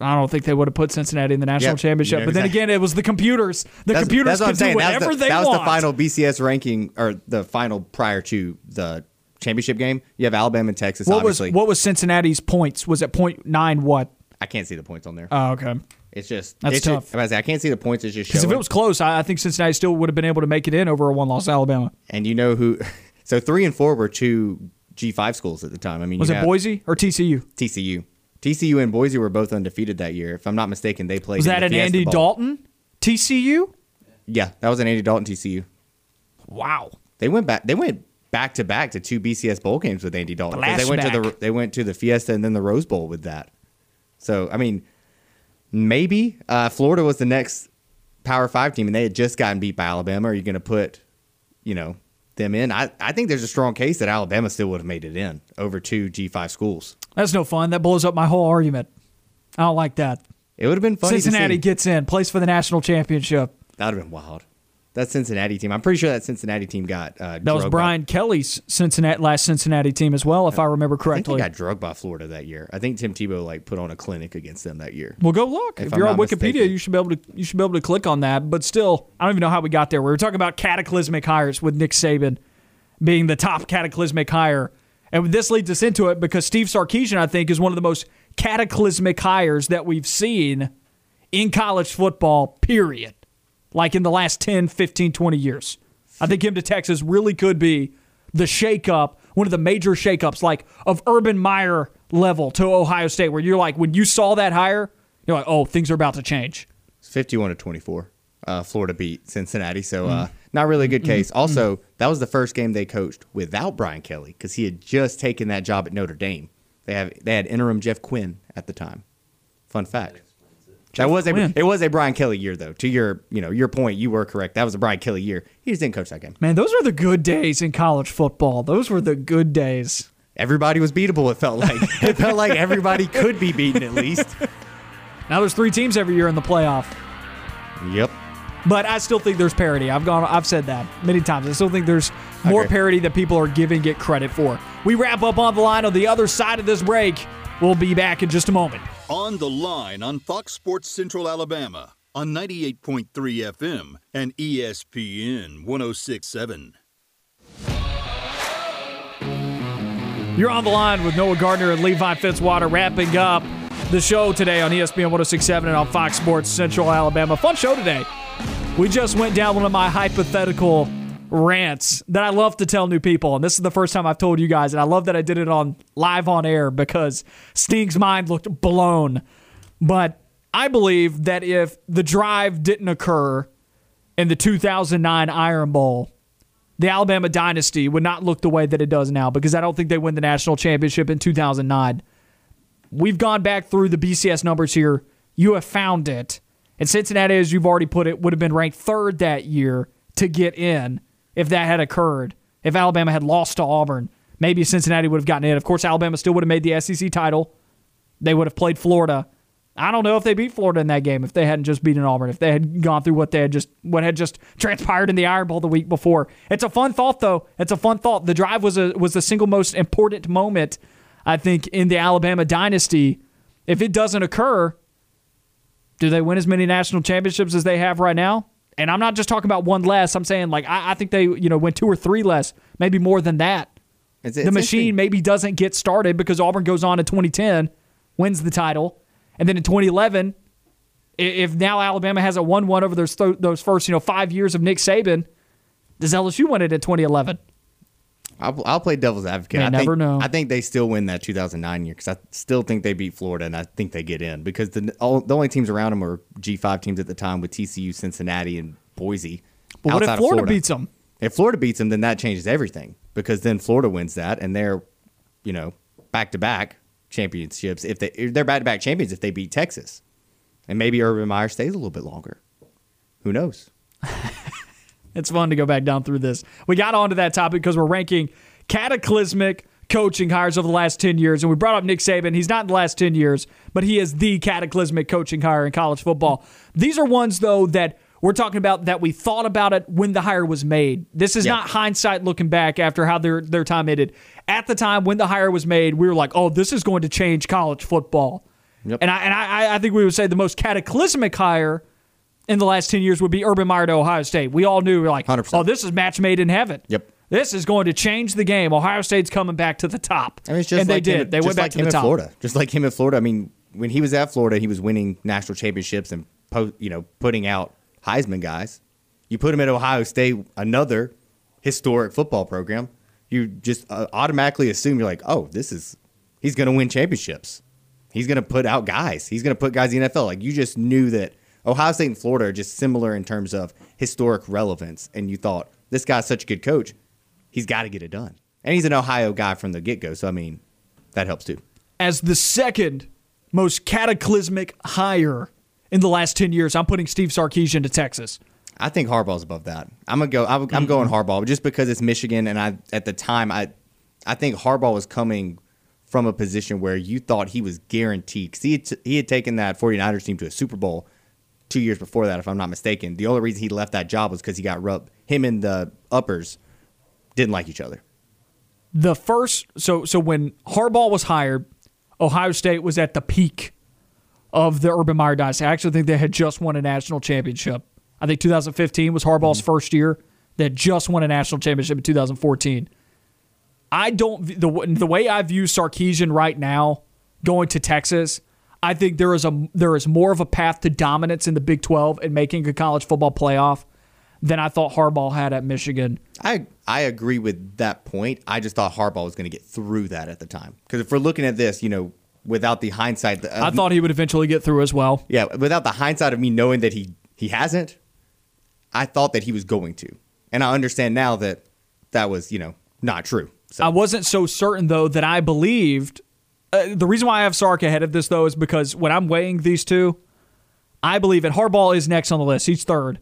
I don't think they would have put Cincinnati in the national yep, championship. You know, but exactly. Then again, it was the computers. The that's, computers that's could do whatever the, they that want. That was the final B C S ranking, or the final prior to the championship game. You have Alabama and Texas, what obviously. Was, what was Cincinnati's points? Was it point nine what? I can't see the points on there. Oh, okay. It's just... That's it's tough. Just, I, say, I can't see the points. It's just showing. Because if it was close, I, I think Cincinnati still would have been able to make it in over a one-loss Alabama. And you know who... So three and four were two G five schools at the time. I mean, Was you it have, Boise or T C U? T C U. T C U and Boise were both undefeated that year. If I'm not mistaken, they played... Was that an Andy Dalton T C U? Yeah, that was an Andy Dalton T C U. Wow. They went back... They went... back to back to two B C S bowl games with Andy Dalton. They went back. to the they went to the Fiesta and then the Rose Bowl with that. So I mean, maybe uh, Florida was the next Power Five team, and they had just gotten beat by Alabama. Are you going to put, you know, them in? I, I think there's a strong case that Alabama still would have made it in over two G five schools. That's no fun. That blows up my whole argument. I don't like that. It would have been funny. Cincinnati gets in, plays for the national championship. That would have been wild. That Cincinnati team. I'm pretty sure that Cincinnati team got uh, drugged. That was Brian by. Kelly's Cincinnati last Cincinnati team as well, if I, I remember correctly. I think they got drugged by Florida that year. I think Tim Tebow like put on a clinic against them that year. Well, go look. If, if you're on Wikipedia, mistaken. you should be able to you should be able to click on that. But still, I don't even know how we got there. We were talking about cataclysmic hires with Nick Saban being the top cataclysmic hire, and this leads us into it because Steve Sarkisian, I think, is one of the most cataclysmic hires that we've seen in college football. Period. Like in the last ten, fifteen, twenty years. I think him to Texas really could be the shakeup, one of the major shakeups, like of Urban Meyer level to Ohio State, where you're like, when you saw that hire, you're like, oh, things are about to change. It's fifty-one to twenty-four. Uh, Florida beat Cincinnati, so uh, mm. not really a good case. Mm-hmm. Also, that was the first game they coached without Brian Kelly because he had just taken that job at Notre Dame. They have they had interim Jeff Quinn at the time. Fun fact. That was a, it was a Brian Kelly year, though. To your, you know, your point, you were correct. That was a Brian Kelly year. He just didn't coach that game. Man, those were the good days in college football. Those were the good days. Everybody was beatable, it felt like. It felt like everybody could be beaten at least. Now there's three teams every year in the playoff. Yep. But I still think there's parity. I've gone, I've said that many times. I still think there's more parity that people are giving it credit for. We wrap up On the Line on the other side of this break. We'll be back in just a moment. On the Line on Fox Sports Central Alabama on ninety-eight point three F M and E S P N one oh six point seven. You're On the Line with Noah Gardner and Levi Fitzwater, wrapping up the show today on E S P N one oh six point seven and on Fox Sports Central Alabama. Fun show today. We just went down one of my hypothetical rants that I love to tell new people, and this is the first time I've told you guys, and I love that I did it on live on air because Sting's mind looked blown. But I believe that if the drive didn't occur in the two thousand nine Iron Bowl, the Alabama dynasty would not look the way that it does now, because I don't think they win the national championship in two thousand nine. We've gone back through the B C S numbers here. You have found it. And Cincinnati, as you've already put it, would have been ranked third that year to get in. If that had occurred, if Alabama had lost to Auburn, maybe Cincinnati would have gotten in. Of course, Alabama still would have made the S E C title. They would have played Florida. I don't know if they beat Florida in that game if they hadn't just beaten Auburn, if they had gone through what they had just what had just transpired in the Iron Bowl the week before. It's a fun thought, though. It's a fun thought. The drive was a was the single most important moment, I think, in the Alabama dynasty. If it doesn't occur, do they win as many national championships as they have right now? And I'm not just talking about one less. I'm saying, like, I, I think they, you know, went two or three less, maybe more than that. It's, it's the machine maybe doesn't get started because Auburn goes on in twenty ten, wins the title. And then in twenty eleven, if now Alabama hasn't won one over those, th- those first, you know, five years of Nick Saban, does L S U win it in twenty eleven? I'll, I'll play devil's advocate. Man, I never think, know. I think they still win that two thousand nine year because I still think they beat Florida, and I think they get in because the all, the only teams around them were G five teams at the time with T C U, Cincinnati, and Boise. But what if Florida, Florida beats them? If Florida beats them, then that changes everything because then Florida wins that, and they're, you know, back to back championships. If they they're back to back champions if they beat Texas, and maybe Urban Meyer stays a little bit longer. Who knows? It's fun to go back down through this. We got onto that topic because we're ranking cataclysmic coaching hires over the last ten years. And we brought up Nick Saban. He's not in the last ten years, but he is the cataclysmic coaching hire in college football. These are ones, though, that we're talking about that we thought about it when the hire was made. This is yeah. not hindsight looking back after how their their time ended. At the time when the hire was made, we were like, oh, this is going to change college football. Yep. And, I, and I, I think we would say the most cataclysmic hire in the last ten years would be Urban Meyer to Ohio State. We all knew, we were like, one hundred percent. Oh, this is match made in heaven. Yep. This is going to change the game. Ohio State's coming back to the top. I mean, it's just and like they did. Him, they went back like to the top. Florida. Just like him at Florida. I mean, when he was at Florida, he was winning national championships and you know putting out Heisman guys. You put him at Ohio State, another historic football program, you just uh, automatically assume you're like, oh, this is he's going to win championships. He's going to put out guys. He's going to put guys in the N F L. Like, you just knew that Ohio State and Florida are just similar in terms of historic relevance, and you thought, this guy's such a good coach, he's got to get it done. And he's an Ohio guy from the get-go, so, I mean, that helps too. As the second most cataclysmic hire in the last ten years, I'm putting Steve Sarkisian to Texas. I think Harbaugh's above that. I'm gonna go. I'm, I'm mm-hmm. going Harbaugh just because it's Michigan, and I at the time I, I think Harbaugh was coming from a position where you thought he was guaranteed because he had t- he had taken that 49ers team to a Super Bowl two years before that, if I'm not mistaken. The only reason he left that job was because he got rubbed. Him and the uppers didn't like each other. The first so so when Harbaugh was hired, Ohio State was at the peak of the Urban Meyer dynasty. I actually think they had just won a national championship. I think two thousand fifteen was Harbaugh's mm-hmm. first year. They had just won a national championship in two thousand fourteen. I don't the the way I view Sarkisian right now going to Texas. I think there is a there is more of a path to dominance in the Big twelve and making a college football playoff than I thought Harbaugh had at Michigan. I I agree with that point. I just thought Harbaugh was going to get through that at the time because if we're looking at this, you know. Without the hindsight, of, I thought he would eventually get through as well. Yeah, without the hindsight of me knowing that he he hasn't, I thought that he was going to, and I understand now that that was you know not true. So. I wasn't so certain though that I believed. Uh, the reason why I have Sark ahead of this though is because when I'm weighing these two, I believe, and Harbaugh is next on the list. He's third.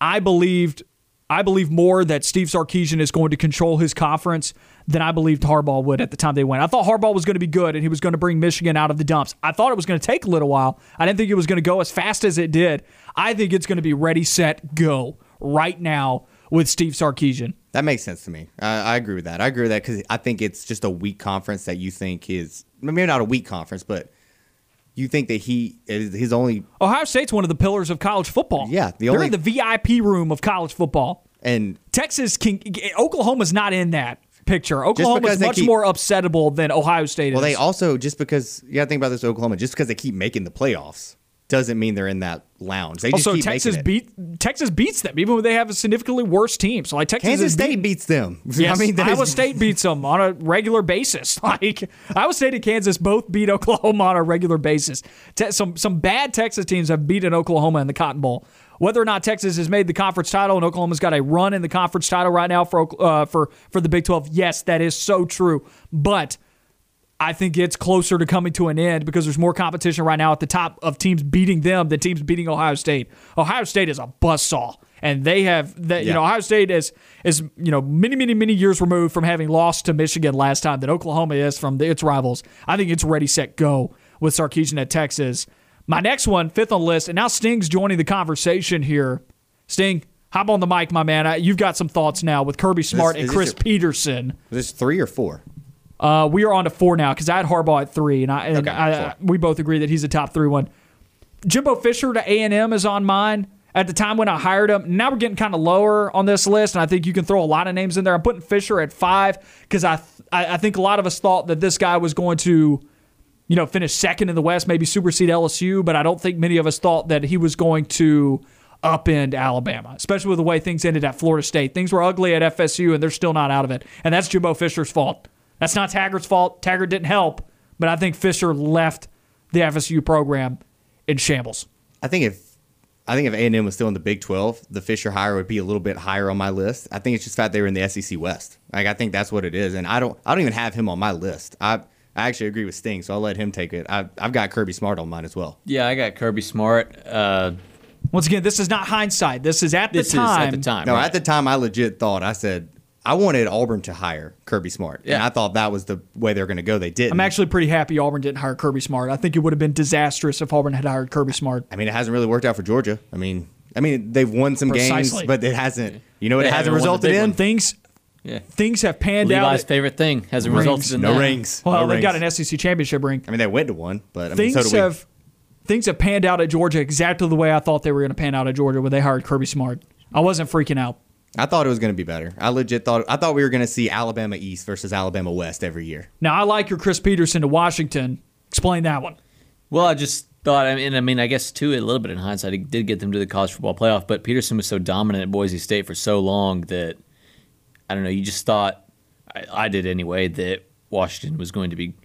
I believed, I believe more that Steve Sarkisian is going to control his conference than I believed Harbaugh would at the time they went. I thought Harbaugh was going to be good and he was going to bring Michigan out of the dumps. I thought it was going to take a little while. I didn't think it was going to go as fast as it did. I think it's going to be ready, set, go right now with Steve Sarkisian. That makes sense to me. I, I agree with that. I agree with that because I think it's just a weak conference that you think is, maybe not a weak conference, but you think that he is his only... Ohio State's one of the pillars of college football. Yeah. The only... They're in the V I P room of college football. And Texas can... Oklahoma's not in that picture. Oklahoma is much keep, more upsettable than Ohio State is. Well, they also, just because, you got to think about this Oklahoma, just because they keep making the playoffs doesn't mean they're in that lounge. They just also, keep Texas beat Texas beats them, even when they have a significantly worse team. So, like, Texas Kansas State beaten, beats them. Yes, I mean, Iowa State beats them on a regular basis. Like, Iowa State and Kansas both beat Oklahoma on a regular basis. Te- some, some bad Texas teams have beaten Oklahoma in the Cotton Bowl. Whether or not Texas has made the conference title and Oklahoma's got a run in the conference title right now for uh, for for the Big twelve, yes, that is so true. But I think it's closer to coming to an end because there's more competition right now at the top of teams beating them than teams beating Ohio State. Ohio State is a buzzsaw, and they have that. Yeah. You know, Ohio State is is you know many many many years removed from having lost to Michigan last time that Oklahoma is from the, its rivals. I think it's ready, set, go with Sarkisian at Texas. My next one, fifth on the list, and now Sting's joining the conversation here. Sting, hop on the mic, my man. I, you've got some thoughts now with Kirby Smart this, and Chris your, Peterson. Is this three or four? Uh, we are on to four now because I had Harbaugh at three, and, I, and okay, I, I, we both agree that he's a top three one. Jimbo Fisher to A and M is on mine. At the time when I hired him, now we're getting kind of lower on this list, and I think you can throw a lot of names in there. I'm putting Fisher at five because I, I I think a lot of us thought that this guy was going to – you know, finish second in the West, maybe supersede L S U, but I don't think many of us thought that he was going to upend Alabama, especially with the way things ended at Florida State. Things were ugly at F S U, and they're still not out of it, and that's Jimbo Fisher's fault. That's not Taggart's fault. Taggart didn't help, but I think Fisher left the F S U program in shambles. I think if I think if A and M was still in the Big twelve, the Fisher hire would be a little bit higher on my list. I think it's just the fact they were in the S E C West. Like, I think that's what it is, and I don't I don't even have him on my list. I. I actually agree with Sting, so I'll let him take it. I've, I've got Kirby Smart on mine as well. Yeah, I got Kirby Smart. Uh, Once again, this is not hindsight. This is at the this time. This is at the time. No, right. At the time I legit thought, I said, I wanted Auburn to hire Kirby Smart, yeah. and I thought that was the way they were going to go. They didn't. I'm actually pretty happy Auburn didn't hire Kirby Smart. I think it would have been disastrous if Auburn had hired Kirby Smart. I mean, it hasn't really worked out for Georgia. I mean, I mean they've won some Precisely. games, but it hasn't. You know what yeah, it hasn't resulted in? One. Things yeah. things have panned Levi's out. Levi's favorite thing hasn't rings. resulted in No that. rings. Well, no they rings. got an S E C championship ring. I mean, they went to one, but I things mean, so did have we. Things have panned out at Georgia exactly the way I thought they were going to pan out at Georgia when they hired Kirby Smart. I wasn't freaking out. I thought it was going to be better. I legit thought I thought we were going to see Alabama East versus Alabama West every year. Now, I like your Chris Peterson to Washington. Explain that one. Well, I just thought, I mean, I mean, I guess, too, a little bit in hindsight, it did get them to the college football playoff, but Peterson was so dominant at Boise State for so long that, I don't know, you just thought, I, I did anyway, that Washington was going to be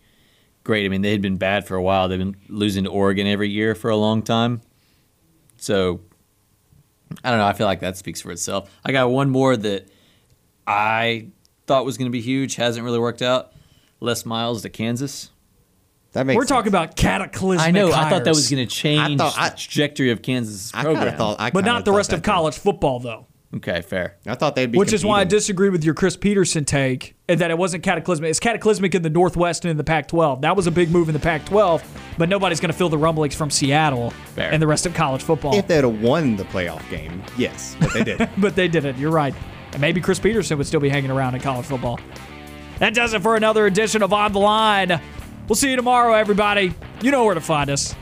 great. I mean, they had been bad for a while. They've been losing to Oregon every year for a long time. So I don't know. I feel like that speaks for itself. I got one more that I thought was going to be huge. Hasn't really worked out. Les Miles to Kansas. That makes We're sense. talking about cataclysmic I know. Hires. I thought that was going to change I I, the trajectory of Kansas' program. I thought, I but not the rest of college did. football, though. Okay, fair. I thought they'd be Which competing. is why I disagree with your Chris Peterson take and that it wasn't cataclysmic. It's cataclysmic in the Northwest and in the Pac twelve. That was a big move in the Pac twelve, but nobody's going to feel the rumblings from Seattle fair. and the rest of college football. If they'd have won the playoff game, yes, but they didn't. But they didn't. You're right. And maybe Chris Peterson would still be hanging around in college football. That does it for another edition of On the Line. We'll see you tomorrow, everybody. You know where to find us.